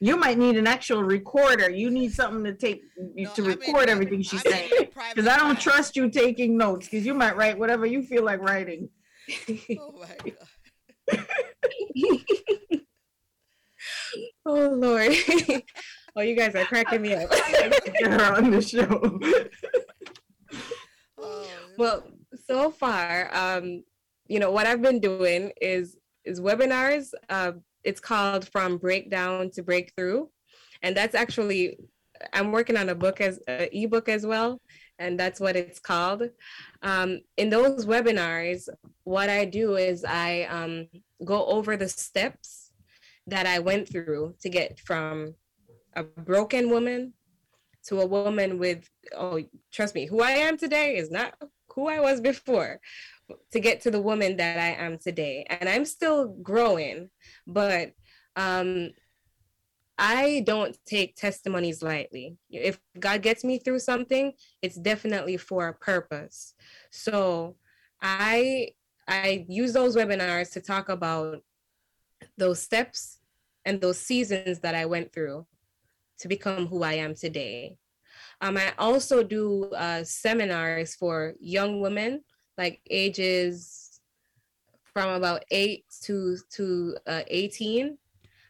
You might need an actual recorder. You need something to take no, to record in, everything she's I'm saying. Because I don't trust you taking notes. Because you might write whatever you feel like writing. Oh my God. Oh Lord. Oh, you guys are cracking me up. Get her on the show. Oh, well, so far, um, you know, what I've been doing is is webinars. Uh, it's called From Breakdown to Breakthrough. And that's actually I'm working on a book as an ebook as well, and that's what it's called. Um, in those webinars, what I do is I um, go over the steps that I went through to get from a broken woman to a woman with, oh, trust me, who I am today is not who I was before, to get to the woman that I am today. And I'm still growing, but um, I don't take testimonies lightly. If God gets me through something, it's definitely for a purpose. So I I use those webinars to talk about those steps and those seasons that I went through to become who I am today. Um, I also do uh, seminars for young women, like ages from about eight to to uh, eighteen.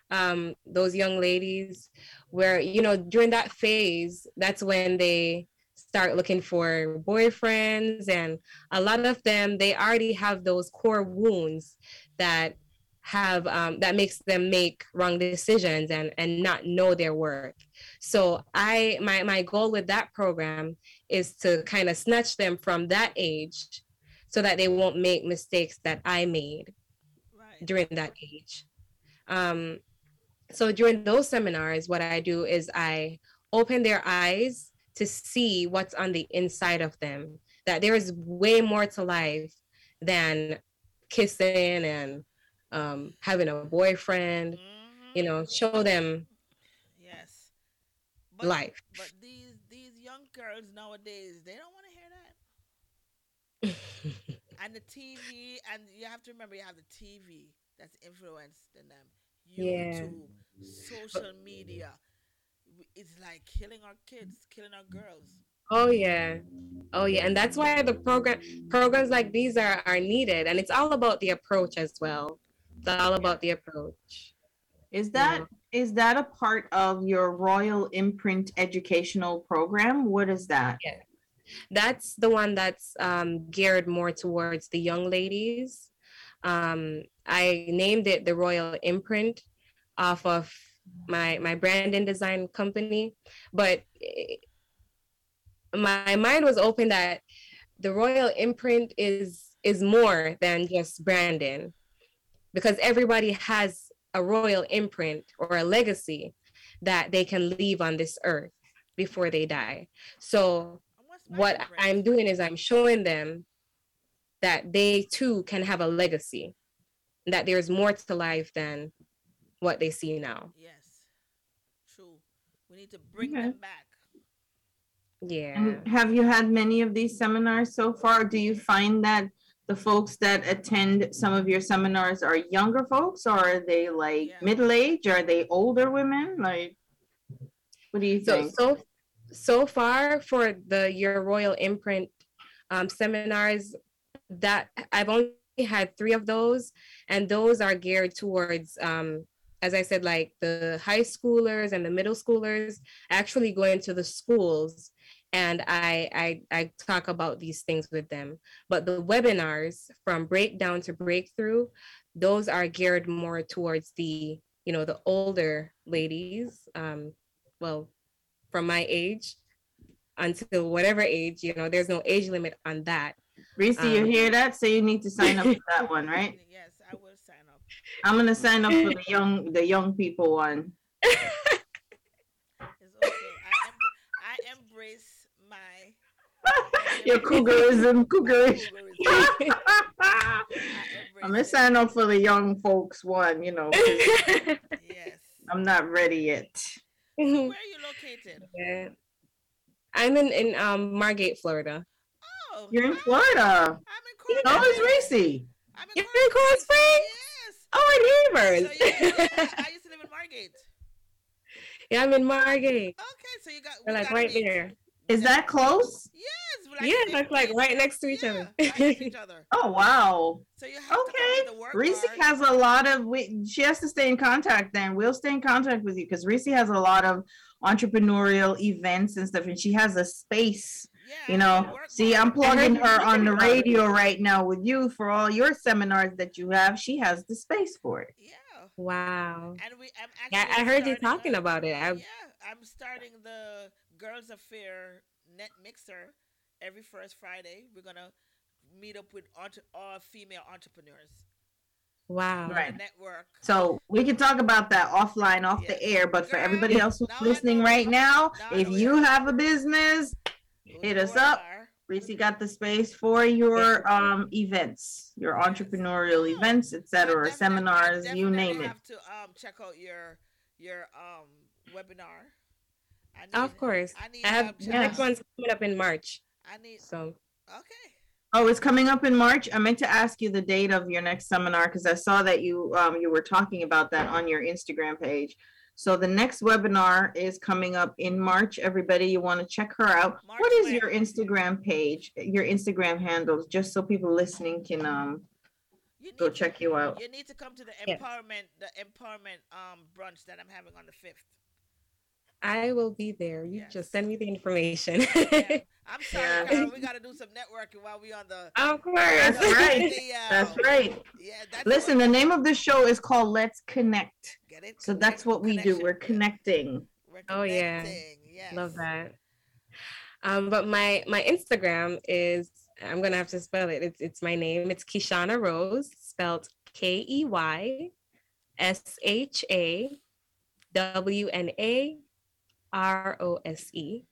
Um, those young ladies, where, you know, during that phase, that's when they start looking for boyfriends, and a lot of them, they already have those core wounds that have um, that makes them make wrong decisions and and not know their worth. So I my my goal with that program is to kind of snatch them from that age, so that they won't make mistakes that I made right during that age. Um, so during those seminars, what I do is I open their eyes to see what's on the inside of them, that there is way more to life than kissing and um, having a boyfriend, mm-hmm. you know, show them yes, but, life. But these, these young girls nowadays, they don't want to hear that. And the T V, and you have to remember, you have the T V that's influencing them. YouTube, yeah. Social media. It's like killing our kids, killing our girls. Oh, yeah. Oh, yeah. And that's why the program programs like these are, are needed. And it's all about the approach as well. It's all about the approach. Is that yeah. is that a part of your Royal Imprint Educational Program? What is that? Yeah. That's the one that's um, geared more towards the young ladies. Um, I named it the Royal Imprint off of my my brand and design company, but it, my mind was open that the Royal Imprint is is more than just branding, because everybody has a royal imprint or a legacy that they can leave on this earth before they die. So what I'm doing is I'm showing them that they too can have a legacy, that there's more to life than what they see now. Yes, true. We need to bring okay. them back. Yeah. And have you had many of these seminars so far? Do you find that the folks that attend some of your seminars are younger folks, or are they like yeah. middle-aged? Are they older women? Like, what do you think? So, so, so far for the Your Royal Imprint um, seminars, that I've only had three of those, and those are geared towards um as I said, like the high schoolers and the middle schoolers. Actually go into the schools and I I, I talk about these things with them. But the webinars from breakdown to breakthrough, those are geared more towards the, you know, the older ladies, um well, from my age until whatever age, you know, there's no age limit on that. Reese, um, you hear that? So you need to sign up for that one, right? Yes, I will sign up. I'm gonna sign up for the young, the young people one. It's okay. I, em- I embrace my I your cougarism, cougarism. cougarism. I'm gonna sign up for the young folks one. You know, yes. I'm not ready yet. Where are you located? Yeah. I'm in in um, Margate, Florida. You're in Florida. I'm in Coral Springs. Oh, it's Racy. I'm in You're Coral in Coral Springs? Yes. Oh, in Havers. So, yeah, yeah. I used to live in Margate. Yeah, I'm in Margate. Okay, so you got... We're like got right eight. There. Is that close? Yes. Like yeah, that's like right next to each yeah, other. Right next to each other. Oh, wow. So you have okay. to Reese has a lot of... We, she has to stay in contact then. We'll stay in contact with you because Reese has a lot of entrepreneurial events and stuff, and she has a space... Yeah, you know, see, I'm plugging her on the radio right now with you for all your seminars that you have. She has the space for it. Yeah. Wow. And we, I'm actually yeah, I heard you talking a, about it. I, yeah, I'm starting the Girls Affair Net Mixer every first Friday. We're going to meet up with all entre- female entrepreneurs. Wow. Right. Network. So we can talk about that offline, off yes. the air, but Girl, for everybody else who's listening right now, if you have a business, hit us up. Reesey got the space for your um, events, your entrepreneurial yes. events, et cetera, seminars, you name it. You have to um, check out your your um, webinar. I need, of course. I, need I have the next one's coming up in March. I need so okay. Oh, it's coming up in March. I meant to ask you the date of your next seminar because I saw that you um, you were talking about that on your Instagram page. So the next webinar is coming up in March. Everybody, you want to check her out. March what is when? Your Instagram page, your Instagram handles, just so people listening can um you need go check to, you out. You need to come to the empowerment, yeah. the empowerment um brunch that I'm having on the fifth. I will be there. You yes. just send me the information. yeah. I'm sorry, Carol, we got to do some networking while we on the. Of course, that's right. The, uh, that's right. Yeah. That's Listen, the name of the show is called Let's Connect. Get it? So that's what we Connection. do. We're connecting. We're connecting. Oh yeah, yes. Love that. Um, but my my Instagram is I'm gonna have to spell it. It's it's my name. It's Keyshawna Rose, spelled K E Y S H A W N A R O S E.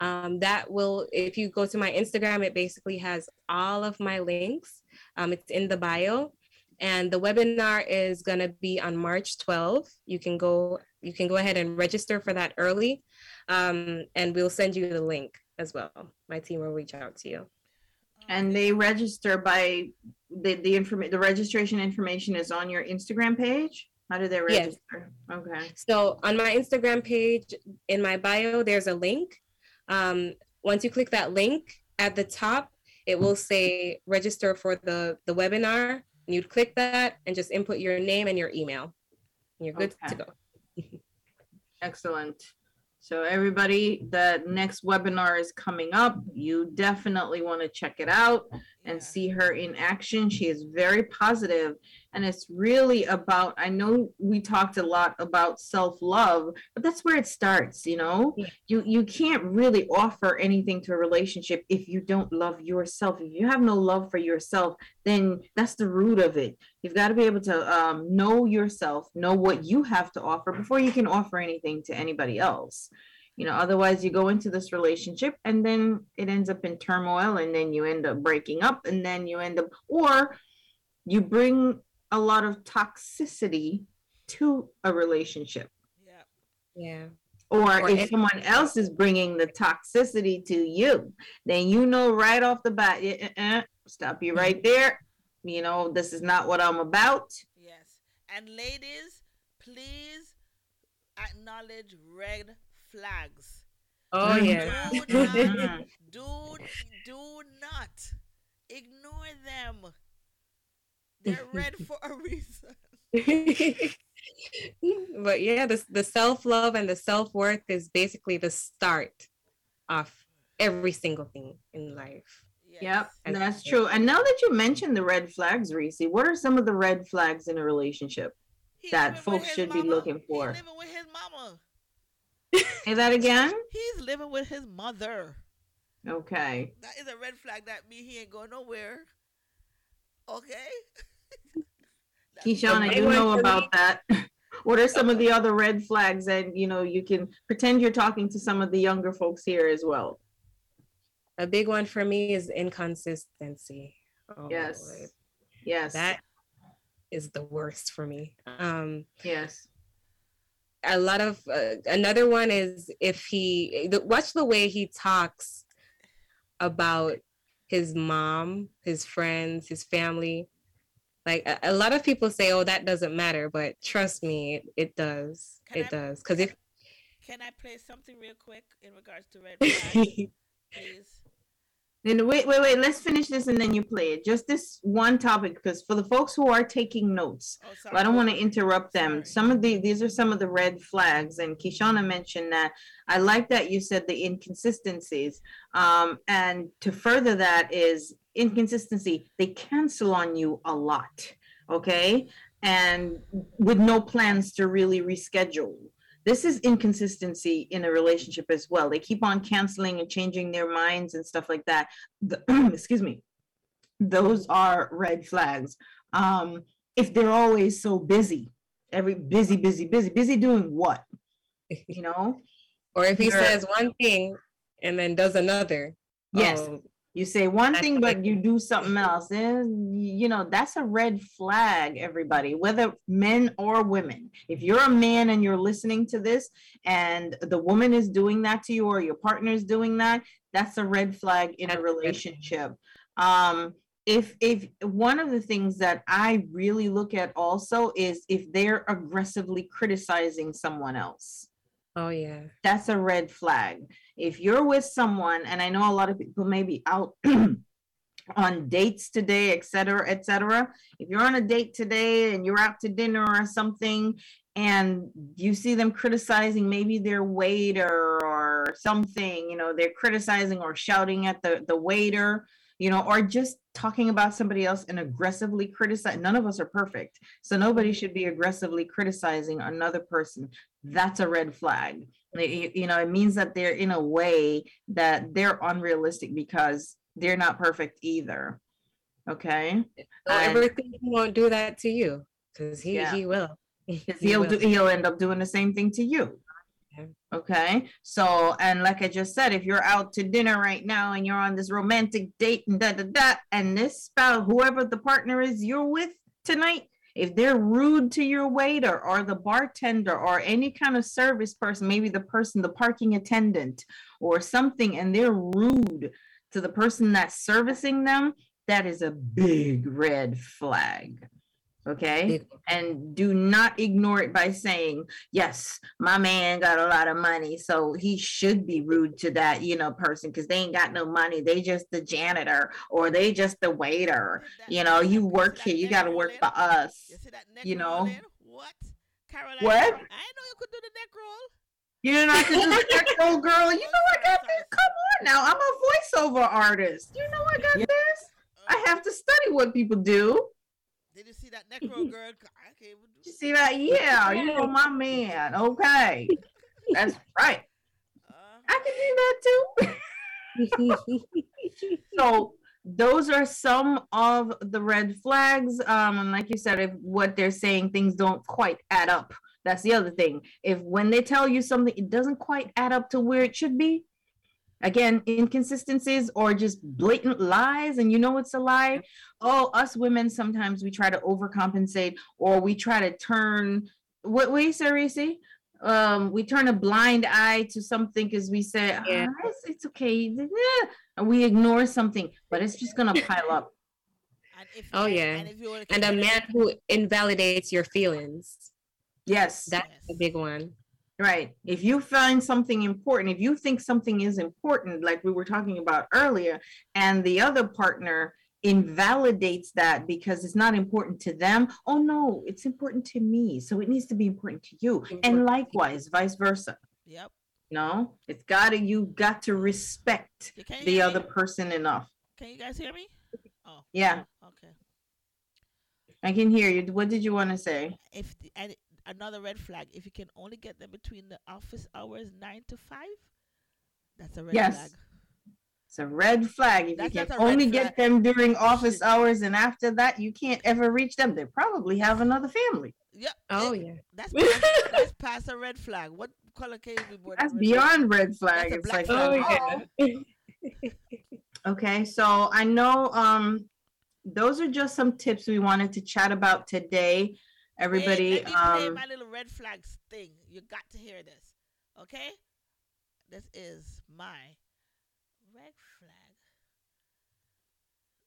Um, that will, if you go to my Instagram, it basically has all of my links. Um, it's in the bio, and the webinar is going to be on March twelfth. You can go, you can go ahead and register for that early. Um, and we'll send you the link as well. My team will reach out to you. And they register by the, the inform- the registration information is on your Instagram page. How do they register? Yes. Okay. So on my Instagram page, in my bio, there's a link. Um, once you click that link at the top, it will say register for the, the webinar. And you'd click that and just input your name and your email. And you're good okay. to go. Excellent. So everybody, the next webinar is coming up. You definitely want to check it out and yeah. see her in action. She is very positive, and it's really about, I know we talked a lot about self-love, but that's where it starts, you know? Yeah. You you can't really offer anything to a relationship if you don't love yourself. If you have no love for yourself, then that's the root of it. You've got to be able to um, know yourself, know what you have to offer before you can offer anything to anybody else. You know, otherwise you go into this relationship and then it ends up in turmoil, and then you end up breaking up, and then you end up, or you bring a lot of toxicity to a relationship. Yeah. Yeah. Or, or if it, someone else is bringing the toxicity to you, then you know right off the bat, uh-uh, stop you right there. You know, this is not what I'm about. Yes. And ladies, please acknowledge red flags. Oh, do yeah. Not, do, do not ignore them. They're red for a reason. But yeah, the, the self-love and the self-worth is basically the start of every single thing in life. Yes. Yep, and that's true. And now that you mentioned the red flags, Reesey, what are some of the red flags in a relationship he that folks should mama. be looking for? He's living with his mama. Say that again? He's living with his mother. Okay. That is a red flag. That means he ain't going nowhere. Okay. Keyshawna, you know about that. What are some of the other red flags? And, you know, you can pretend you're talking to some of the younger folks here as well. A big one for me is inconsistency. Oh, yes. Yes. That is the worst for me. Um, yes. A lot of, uh, another one is if he, the, watch the way he talks about his mom, his friends, his family. Like a, a lot of people say, oh, that doesn't matter. But trust me, it, it does. Can it I, does. Because if. Can I play something real quick in regards to red flags? Please. Then wait, wait, wait. Let's finish this and then you play it. Just this one topic, because for the folks who are taking notes, oh, well, I don't want to interrupt them. Sorry. Some of the these are some of the red flags, and Keyshawna mentioned that. I like that you said the inconsistencies, um, and to further that is inconsistency. They cancel on you a lot, okay? and with no plans to really reschedule. This is inconsistency in a relationship as well. They keep on canceling and changing their minds and stuff like that. The, excuse me. Those are red flags. Um, if they're always so busy, every busy, busy, busy, busy doing what? You know? Or if he You're, says one thing and then does another. Yes. Um, you say one thing, but you do something else. And, you know, that's a red flag, everybody, whether men or women. If you're a man and you're listening to this and the woman is doing that to you or your partner is doing that, that's a red flag in a relationship. Um, if if one of the things that I really look at also is if they're aggressively criticizing someone else. Oh, yeah. That's a red flag. If you're with someone, and I know a lot of people may be out on dates today, et cetera, et cetera. If you're on a date today and you're out to dinner or something, and you see them criticizing maybe their waiter or something, you know, they're criticizing or shouting at the, the waiter, you know, or just talking about somebody else and aggressively criticize. None of us are perfect. So nobody should be aggressively criticizing another person. That's a red flag. You know, it means that they're in a way that they're unrealistic because they're not perfect either. Okay. So and, everything won't do that to you because he, yeah. he will. Because he'll, he will. Do, he'll end up doing the same thing to you. Okay. So, and like I just said, if you're out to dinner right now and you're on this romantic date and da, da, da, and this spouse, whoever the partner is you're with tonight, if they're rude to your waiter or the bartender or any kind of service person, maybe the person, the parking attendant or something, and they're rude to the person that's servicing them, that is a big red flag. Okay. And do not ignore it by saying, yes, my man got a lot of money, so he should be rude to that, you know, person because they ain't got no money. They just the janitor or they just the waiter. You know, you work here. You got to work for us. You know. What? Caroline, what? I know you could do the neck roll. You know, I could do the neck roll, girl. You know, I got this. Come on now. I'm a voiceover artist. You know, I got this. I have to study what people do. Did you see that neck roll, girl? I can't even do. You see that? Yeah, you know my man. Okay, that's right. Uh, I can do that too. So those are some of the red flags. Um, and like you said, if what they're saying things don't quite add up. That's the other thing. If when they tell you something, it doesn't quite add up to where it should be. Again, inconsistencies or just blatant lies, and you know it's a lie. Oh, us women, sometimes we try to overcompensate or we try to turn, what way, Sarisi? Um, we turn a blind eye to something because we say, yeah. oh, it's, it's okay. And we ignore something, but it's just going to pile up. And if, oh, yeah. And, if you want to and a man who invalidates your feelings. Yes. That's yes. a big one. Right. If you find something important, if you think something is important, like we were talking about earlier, and the other partner invalidates that because it's not important to them. Oh, no, it's important to me. So it needs to be important to you. Important. And likewise, vice versa. Yep. No, it's got to you got to respect the other me? person enough. Can you guys hear me? Oh, yeah. OK. I can hear you. What did you want to say? If the, I, Another red flag, if you can only get them between the office hours nine to five, that's a red yes. flag. It's a red flag. If that's you can only get them during office hours and after that, you can't ever reach them. They probably have another family. Yeah. Oh, yeah. That's past, that's past a red flag. What color can you be born? That's red beyond flag? red flag. That's it's like, flag. Oh, yeah. Okay, so I know um, those are just some tips we wanted to chat about today. Everybody, hey, let me um, play my little red flags thing. You got to hear this, okay? This is my red flag.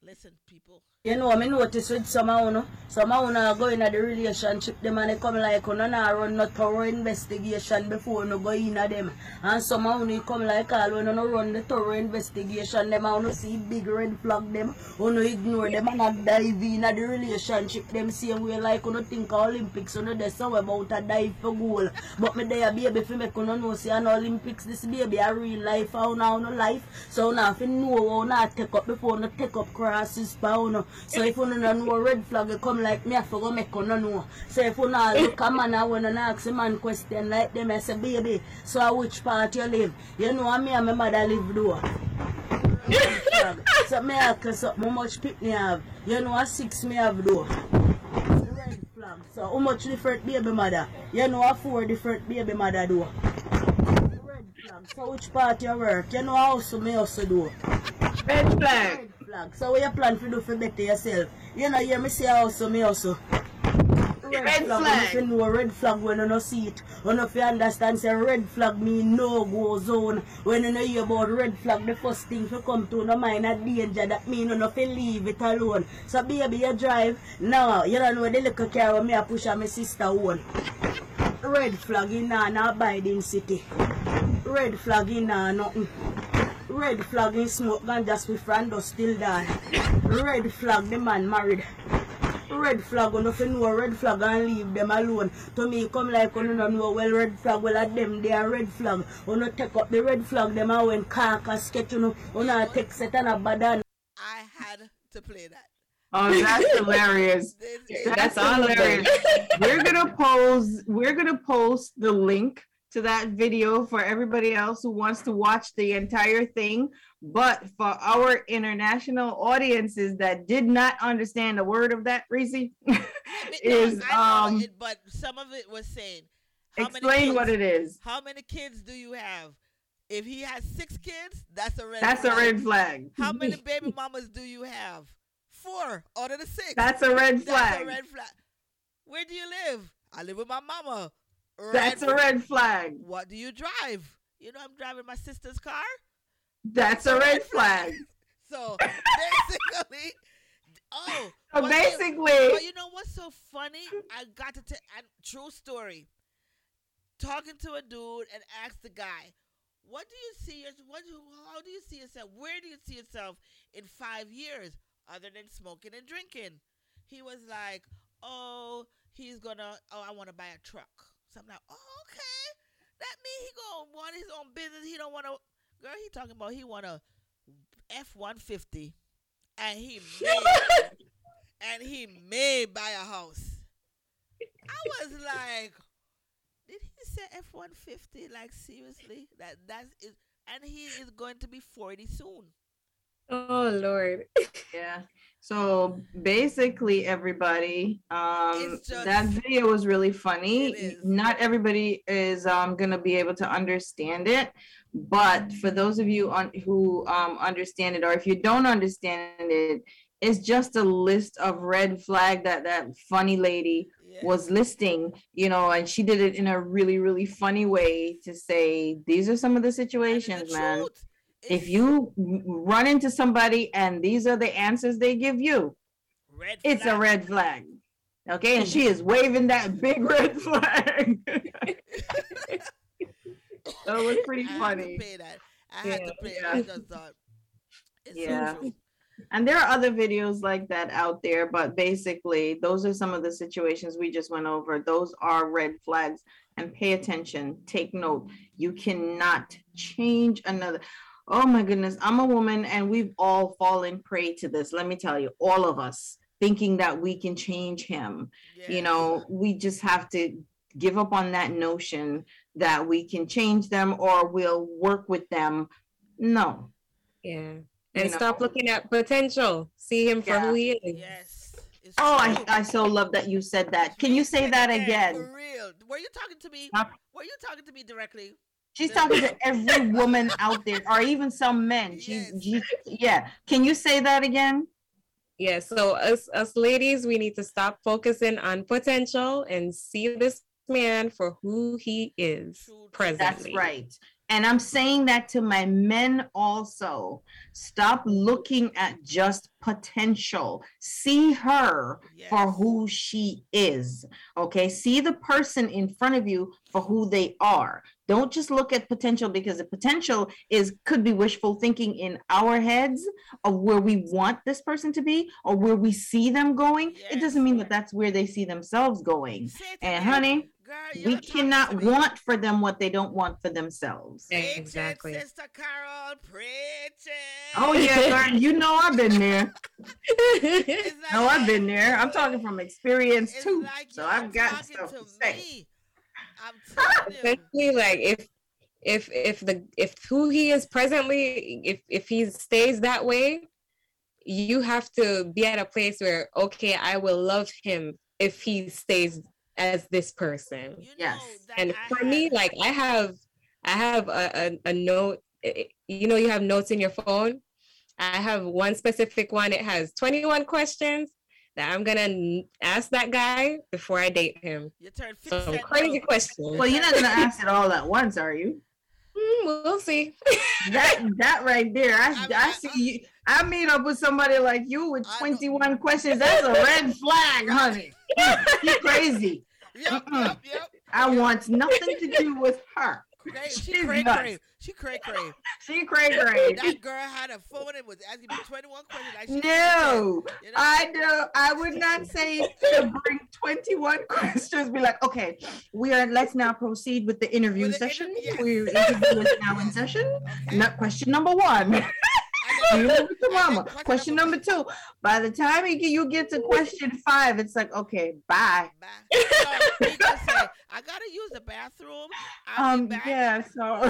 Listen, people. You know, I notice with some of you, some of you are going at the relationship, them and they come like, you know, run not thorough investigation before you go in at them. And some of you come like, all you know, run the thorough investigation, them and you see big red flag, them, you know, ignore them and not dive in at the relationship, them same way like, you know, think of Olympics, you know, there's something about a dive for goal. But me there, baby, if you make you know, see an Olympics, this baby, a real life, how now, no life. So now, if you know, how now, take up before you take up crime. for her sister, you know. So if you don't know a red flag, you come like me, I forgot make you know. So if you don't look a man, I want to ask a man question like them, I say, baby, so at which part you live? You know, me and my mother live there. So me ask you something, how much pick me have? You know, six me have there. So how much different baby mother? You know how four different baby mother do. Red flag. So which part you work? You know how also me also do. Red flag. Red flag. So what you plan to do for better yourself? You know you me say also me also. Red, red flag. flag. You know red flag when you no see it. When you understand say red flag mean no go zone. When you know hear about red flag, the first thing to come to no mind a danger that mean you no feel leave it alone. So baby you drive now, you don't know the little car where me a push and my sister own. Red flag in an abiding city. Red flag in a nothing. Red flag in smoke and just with friend still die. Red flag the man married. Red flag, you don't know red flag and leave them alone. To me, come like you don't know well red flag, well at them they are red flag. You know take up the red flag them and when car can sketch, you know, you know take set and a bad. I had to play that. Oh, that's hilarious. This, this, that's that's hilarious. hilarious. We're gonna pose we're gonna post the link to that video for everybody else who wants to watch the entire thing. But for our international audiences that did not understand a word of that, Reese, is I um. It, but some of it was saying, how explain many kids, what it is. How many kids do you have? If he has six kids, that's a red. That's flag. a red flag. How many baby mamas do you have? Four out of the six. That's a red flag. That's a red flag. Where do you live? I live with my mama. Red That's flag. a red flag. What do you drive? You know I'm driving my sister's car. That's, That's a red, red flag. flag. So basically, oh, so basically. They, oh, you know what's so funny? I got to tell a true story. Talking to a dude and asked the guy, "What do you see? Your, what? How do you see yourself? Where do you see yourself in five years, other than smoking and drinking?" He was like, "Oh, he's gonna. Oh, I want to buy a truck." So I'm like, oh, okay. That means he gonna want his own business. He don't want to. Girl, he talking about he want a F one fifty, and he may, and he may buy a house. I was like, did he say F one fifty? Like seriously? That that's it. And he is going to be forty soon. Oh Lord. Yeah. So basically everybody, um just, that video was really funny. Not everybody is um gonna be able to understand it, but for those of you on who um understand it, or if you don't understand it, it's just a list of red flag that that funny lady yeah. was listing, you know, and she did it in a really, really funny way to say these are some of the situations, man. Truth. If you run into somebody and these are the answers they give you, red it's flag. a red flag. Okay, and she is waving that big red flag. That was pretty I funny. Had to play that. I yeah. had to play that. I just thought. It's yeah. So true. And there are other videos like that out there, but basically those are some of the situations we just went over. Those are red flags. And pay attention. Take note. You cannot change another. Oh my goodness, I'm a woman and we've all fallen prey to this. Let me tell you, all of us thinking that we can change him. Yeah. You know, we just have to give up on that notion that we can change them or we'll work with them. No. Yeah. And you stop know. looking at potential. See him for yeah. who he is. Yes. It's oh, I, I so love that you said that. Can you say that again? For real. Were you talking to me? Huh? Were you talking to me directly? She's talking to every woman out there, or even some men. She, yes. she, yeah. Can you say that again? Yeah. So us, us ladies, we need to stop focusing on potential and see this man for who he is presently. That's right. And I'm saying that to my men also. Stop looking at just potential. See her yes. for who she is. Okay? See the person in front of you for who they are. Don't just look at potential, because the potential is could be wishful thinking in our heads of where we want this person to be or where we see them going. Yes. It doesn't mean that that's where they see themselves going. And honey, girl, we cannot want for them what they don't want for themselves. Exactly. Sister Carol, preach it. Oh yeah, girl, you know I've been there. No, like, I've been there. I'm talking from experience too. Like so I've got stuff to, to say. I'm especially like if if if the if who he is presently, if if he stays that way, you have to be at a place where, okay, I will love him if he stays as this person. You yes. And for I me, have... like I have, I have a, a, a note, you know, you have notes in your phone. I have one specific one. It has twenty-one questions that I'm going to ask that guy before I date him. You turned so crazy questions. Well, you're not going to ask it all at once, are you? Mm, we'll see. that that right there. I, I, mean, I see you. I meet up with somebody like you with twenty-one questions. That's a red flag, honey. You're crazy. Yep, yep, yep. I yep. want nothing to do with her. They, she She's cray nuts. Cray. She cray cray. She cray cray. That girl had a phone and was asking me twenty-one questions. I no, you know? I know. I would not say to bring twenty-one questions. Be like, okay, we are. Let's now proceed with the interview with the session. Inter- yes. We're interviewing now in session. Okay. Not question number one. Mama. Question number two. By the time you get to question five, it's like, okay, bye. Bye. So, you can say, I gotta use the bathroom. I'll um, be back. Yeah. So I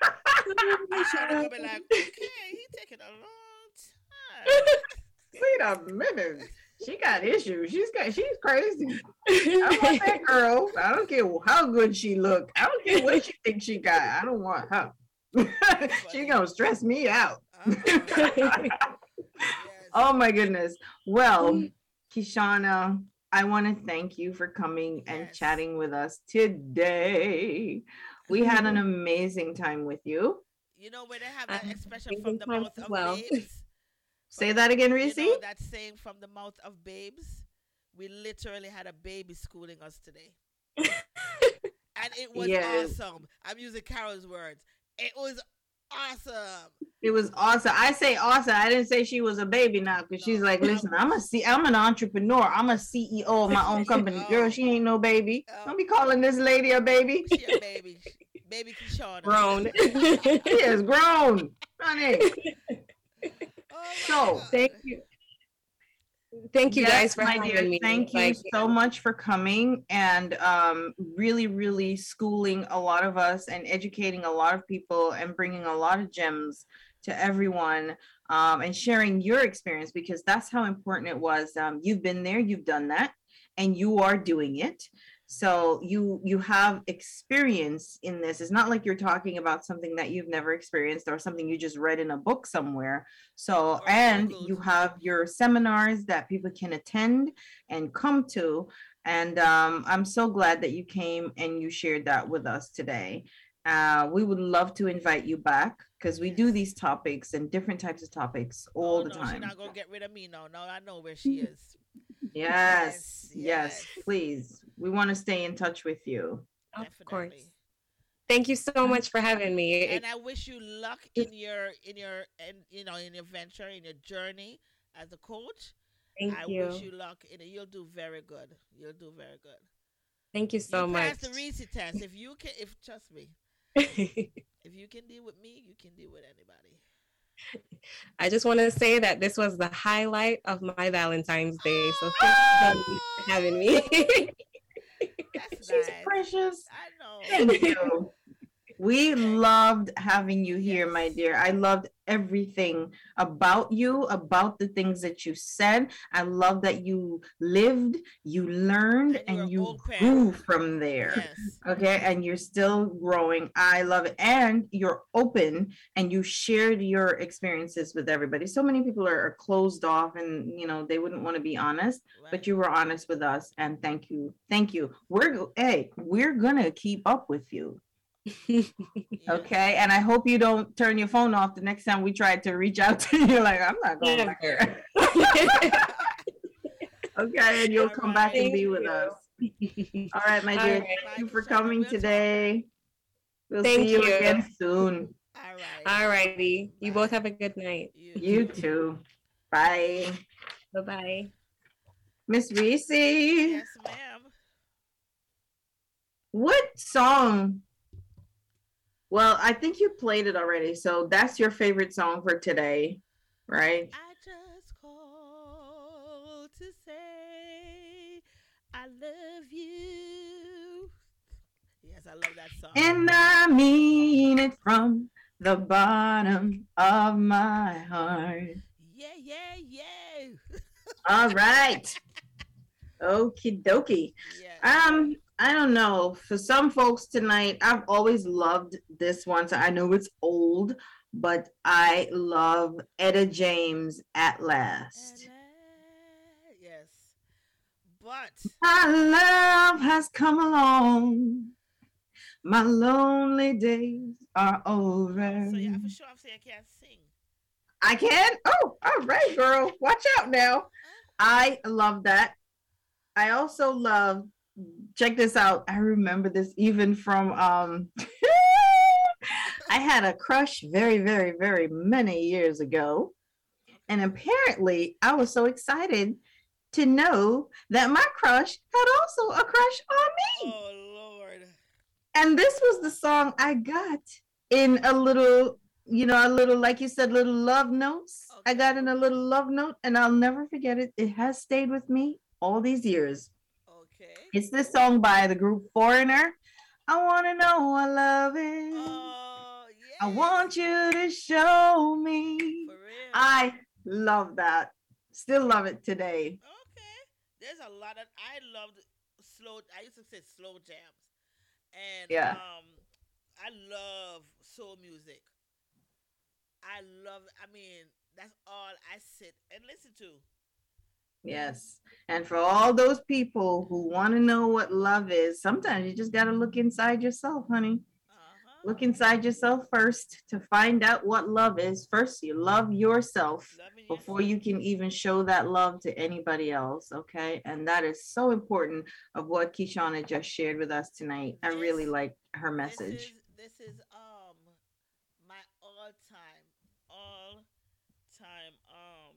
be like, okay, he taking a long time. Wait a minute. She got issues. She's got. She's crazy. I want that girl. I don't care how good she look. I don't care what she think she got. I don't want her. She's gonna stress me out. Oh my goodness. Well, Keyshawna, I want to thank you for coming and yes. chatting with us today. We had an amazing time with you. You know where they have that expression from the mouth of well. babes. Say that again, Reese. You know that saying from the mouth of babes. We literally had a baby schooling us today. And it was yes. awesome. I'm using Carol's words. It was awesome. It was awesome. I say awesome. I didn't say she was a baby now because no. she's like, listen, I'm a C- I'm an entrepreneur. I'm a C E O of my own company. Oh. Girl, she ain't no baby. Oh. Don't be calling this lady a baby. She a baby. Baby Keyshawna. Grown. She is grown. Honey. Oh so God. thank you. Thank you yes, guys for having dear. me. Thank you like, so much for coming and um, really, really schooling a lot of us and educating a lot of people and bringing a lot of gems to everyone um, and sharing your experience because that's how important it was. Um, you've been there, you've done that, and you are doing it. So you you have experience in this. It's not like you're talking about something that you've never experienced or something you just read in a book somewhere. So, and you have your seminars that people can attend and come to. And um, I'm so glad that you came and you shared that with us today. Uh, we would love to invite you back because we do these topics and different types of topics all oh, the no, time. She's not going to get rid of me. No, no, I know where she is. Yes, yes, yes, please. We want to stay in touch with you. Of Definitely. course. Thank you so much for having me. And I wish you luck in your in your and you know in your venture, in your journey as a coach. Thank I you. I wish you luck in it. You'll do very good. You'll do very good. Thank you so you much. Pass the Reese test. If you can if trust me. If you can deal with me, you can deal with anybody. I just want to say that this was the highlight of my Valentine's Day. So thank you for having me. That's She's nice. precious. I know. Thank you. We loved having you here, yes. my dear. I loved everything about you, about the things that you said. I love that you lived, you learned, and, and you grew from there. Yes. Okay, and you're still growing. I love it. And you're open, and you shared your experiences with everybody. So many people are, are closed off, and you know they wouldn't want to be honest. Right. But you were honest with us, and thank you, thank you. We're hey, we're gonna keep up with you. Yeah. Okay, and I hope you don't turn your phone off the next time we try to reach out to you. Like, I'm not going back there. Okay, and you'll all come right. back and be with us. All right, my all dear. Right. Thank you for coming today. We'll Thank see you, you again soon. All right. All righty. You both have a good night. You, you too. Bye. Bye bye. Miss Reese. Yes, ma'am. What song? Well, I think you played it already. So that's your favorite song for today, right? I just called to say I love you. Yes, I love that song. And I mean it from the bottom of my heart. Yeah, yeah, yeah. All right. Okie dokie. Yeah. Um, I don't know. For some folks tonight, I've always loved this one. So I know it's old, but I love Etta James, At Last. Etta, yes. But my love has come along. My lonely days are over. So yeah, for sure, obviously I can't sing. I can? Oh, all right, girl. Watch out now. I love that. I also love, check this out. I remember this even from, um, I had a crush very, very, very many years ago. And apparently I was so excited to know that my crush had also a crush on me. Oh, Lord. And this was the song I got in a little, you know, a little, like you said, little love notes. Okay. I got in a little love note and I'll never forget it. It has stayed with me all these years. Okay. It's this song by the group Foreigner. I want to know I love it. Oh, yeah. I want you to show me. For real. I love that. Still love it today. Okay. There's a lot of, I loved slow, I used to say slow jams. And yeah. um, I love soul music. I love, I mean, that's all I sit and listen to. Yes. And for all those people who want to know what love is, sometimes you just got to look inside yourself, honey. Uh-huh. Look inside yourself first to find out what love is. First, you love yourself Loving before yourself. You can even show that love to anybody else. Okay. And that is so important of what Keyshawna just shared with us tonight. This, I really like her message. This is, this is um my all time. all time um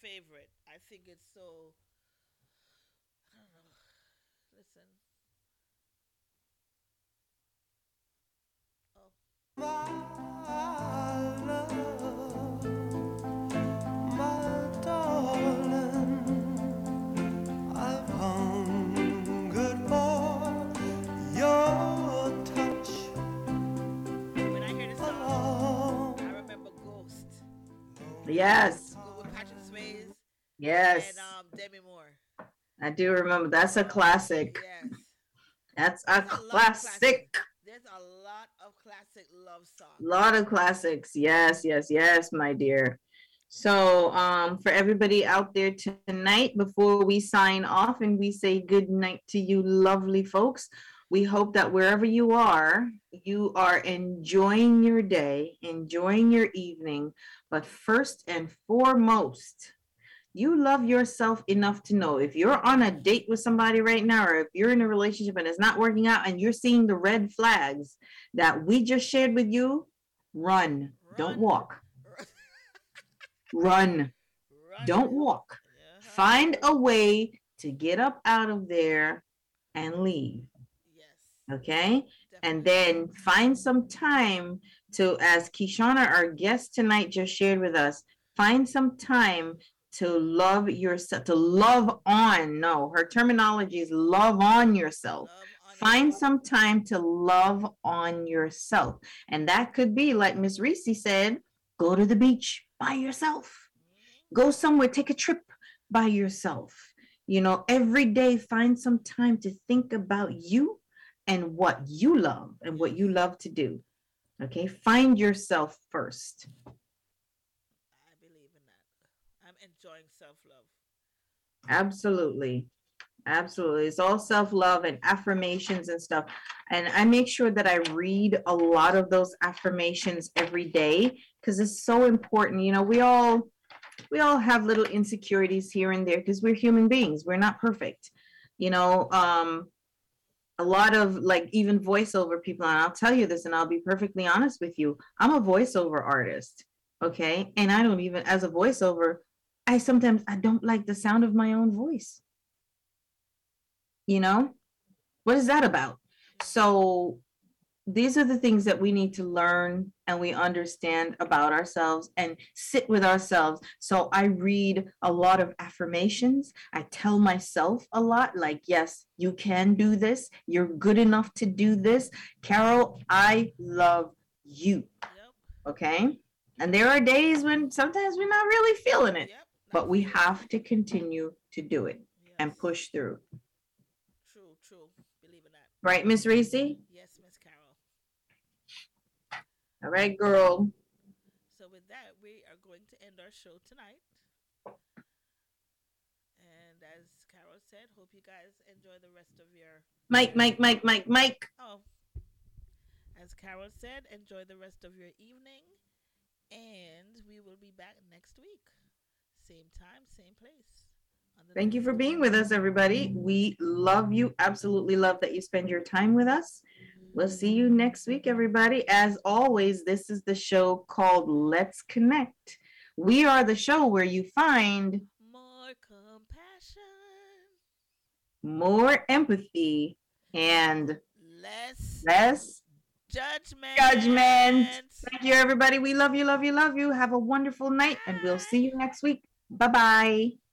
favorite. I think it's so, I don't know, listen. Oh. My love, my darling, I've hungered for your touch. When I hear this song, I remember Ghost. Yes. Yes. And um, Demi Moore. I do remember. That's a classic. Yes. That's a, a classic. There's a lot of classic love songs. A lot of classics. Yes, yes, yes, my dear. So um, for everybody out there tonight, before we sign off and we say good night to you lovely folks, we hope that wherever you are, you are enjoying your day, enjoying your evening. But first and foremost, you love yourself enough to know if you're on a date with somebody right now, or if you're in a relationship and it's not working out and you're seeing the red flags that we just shared with you, run. run. Don't walk. Run. run. Don't walk. Yeah. Find a way to get up out of there and leave. Yes. Okay? Definitely. And then find some time to, as Keyshawna, our guest tonight, just shared with us, find some time to love yourself, to love on, no, her terminology is love on yourself. Love on Find yourself. Some time to love on yourself. And that could be, like Miss Reese said, go to the beach by yourself. Mm-hmm. Go somewhere, take a trip by yourself. You know, every day, find some time to think about you and what you love and what you love to do. Okay, find yourself first. Enjoying self-love. Absolutely. Absolutely. It's all self-love and affirmations and stuff. And I make sure that I read a lot of those affirmations every day because it's so important. You know, we all we all have little insecurities here and there because we're human beings. We're not perfect. You know, um, a lot of like even voiceover people, and I'll tell you this and I'll be perfectly honest with you. I'm a voiceover artist. Okay. And I don't even, as a voiceover, I sometimes I don't like the sound of my own voice. you know, what is that about? So these are the things that we need to learn and we understand about ourselves and sit with ourselves. So I read a lot of affirmations. I tell myself a lot, like, yes, you can do this. You're good enough to do this. Carol, I love you. Yep. Okay. And there are days when sometimes we're not really feeling it, yep. but we have to continue to do it yes. and push through. True, true. Believe in that. Right, Miss Reese? Yes, Miss Carol. All right, girl. So with that, we are going to end our show tonight. And as Carol said, hope you guys enjoy the rest of your... Mike, Mike, Mike, Mike, Mike. Oh. As Carol said, enjoy the rest of your evening. And we will be back next week. Same time, same place. Thank you for being with us, everybody. We love you. Absolutely love that you spend your time with us. We'll see you next week, everybody. As always, this is the show called Let's Connect. We are the show where you find more compassion, more empathy, and less, less judgment. judgment. Thank you, everybody. We love you, love you, love you. Have a wonderful night, and we'll see you next week. Bye-bye.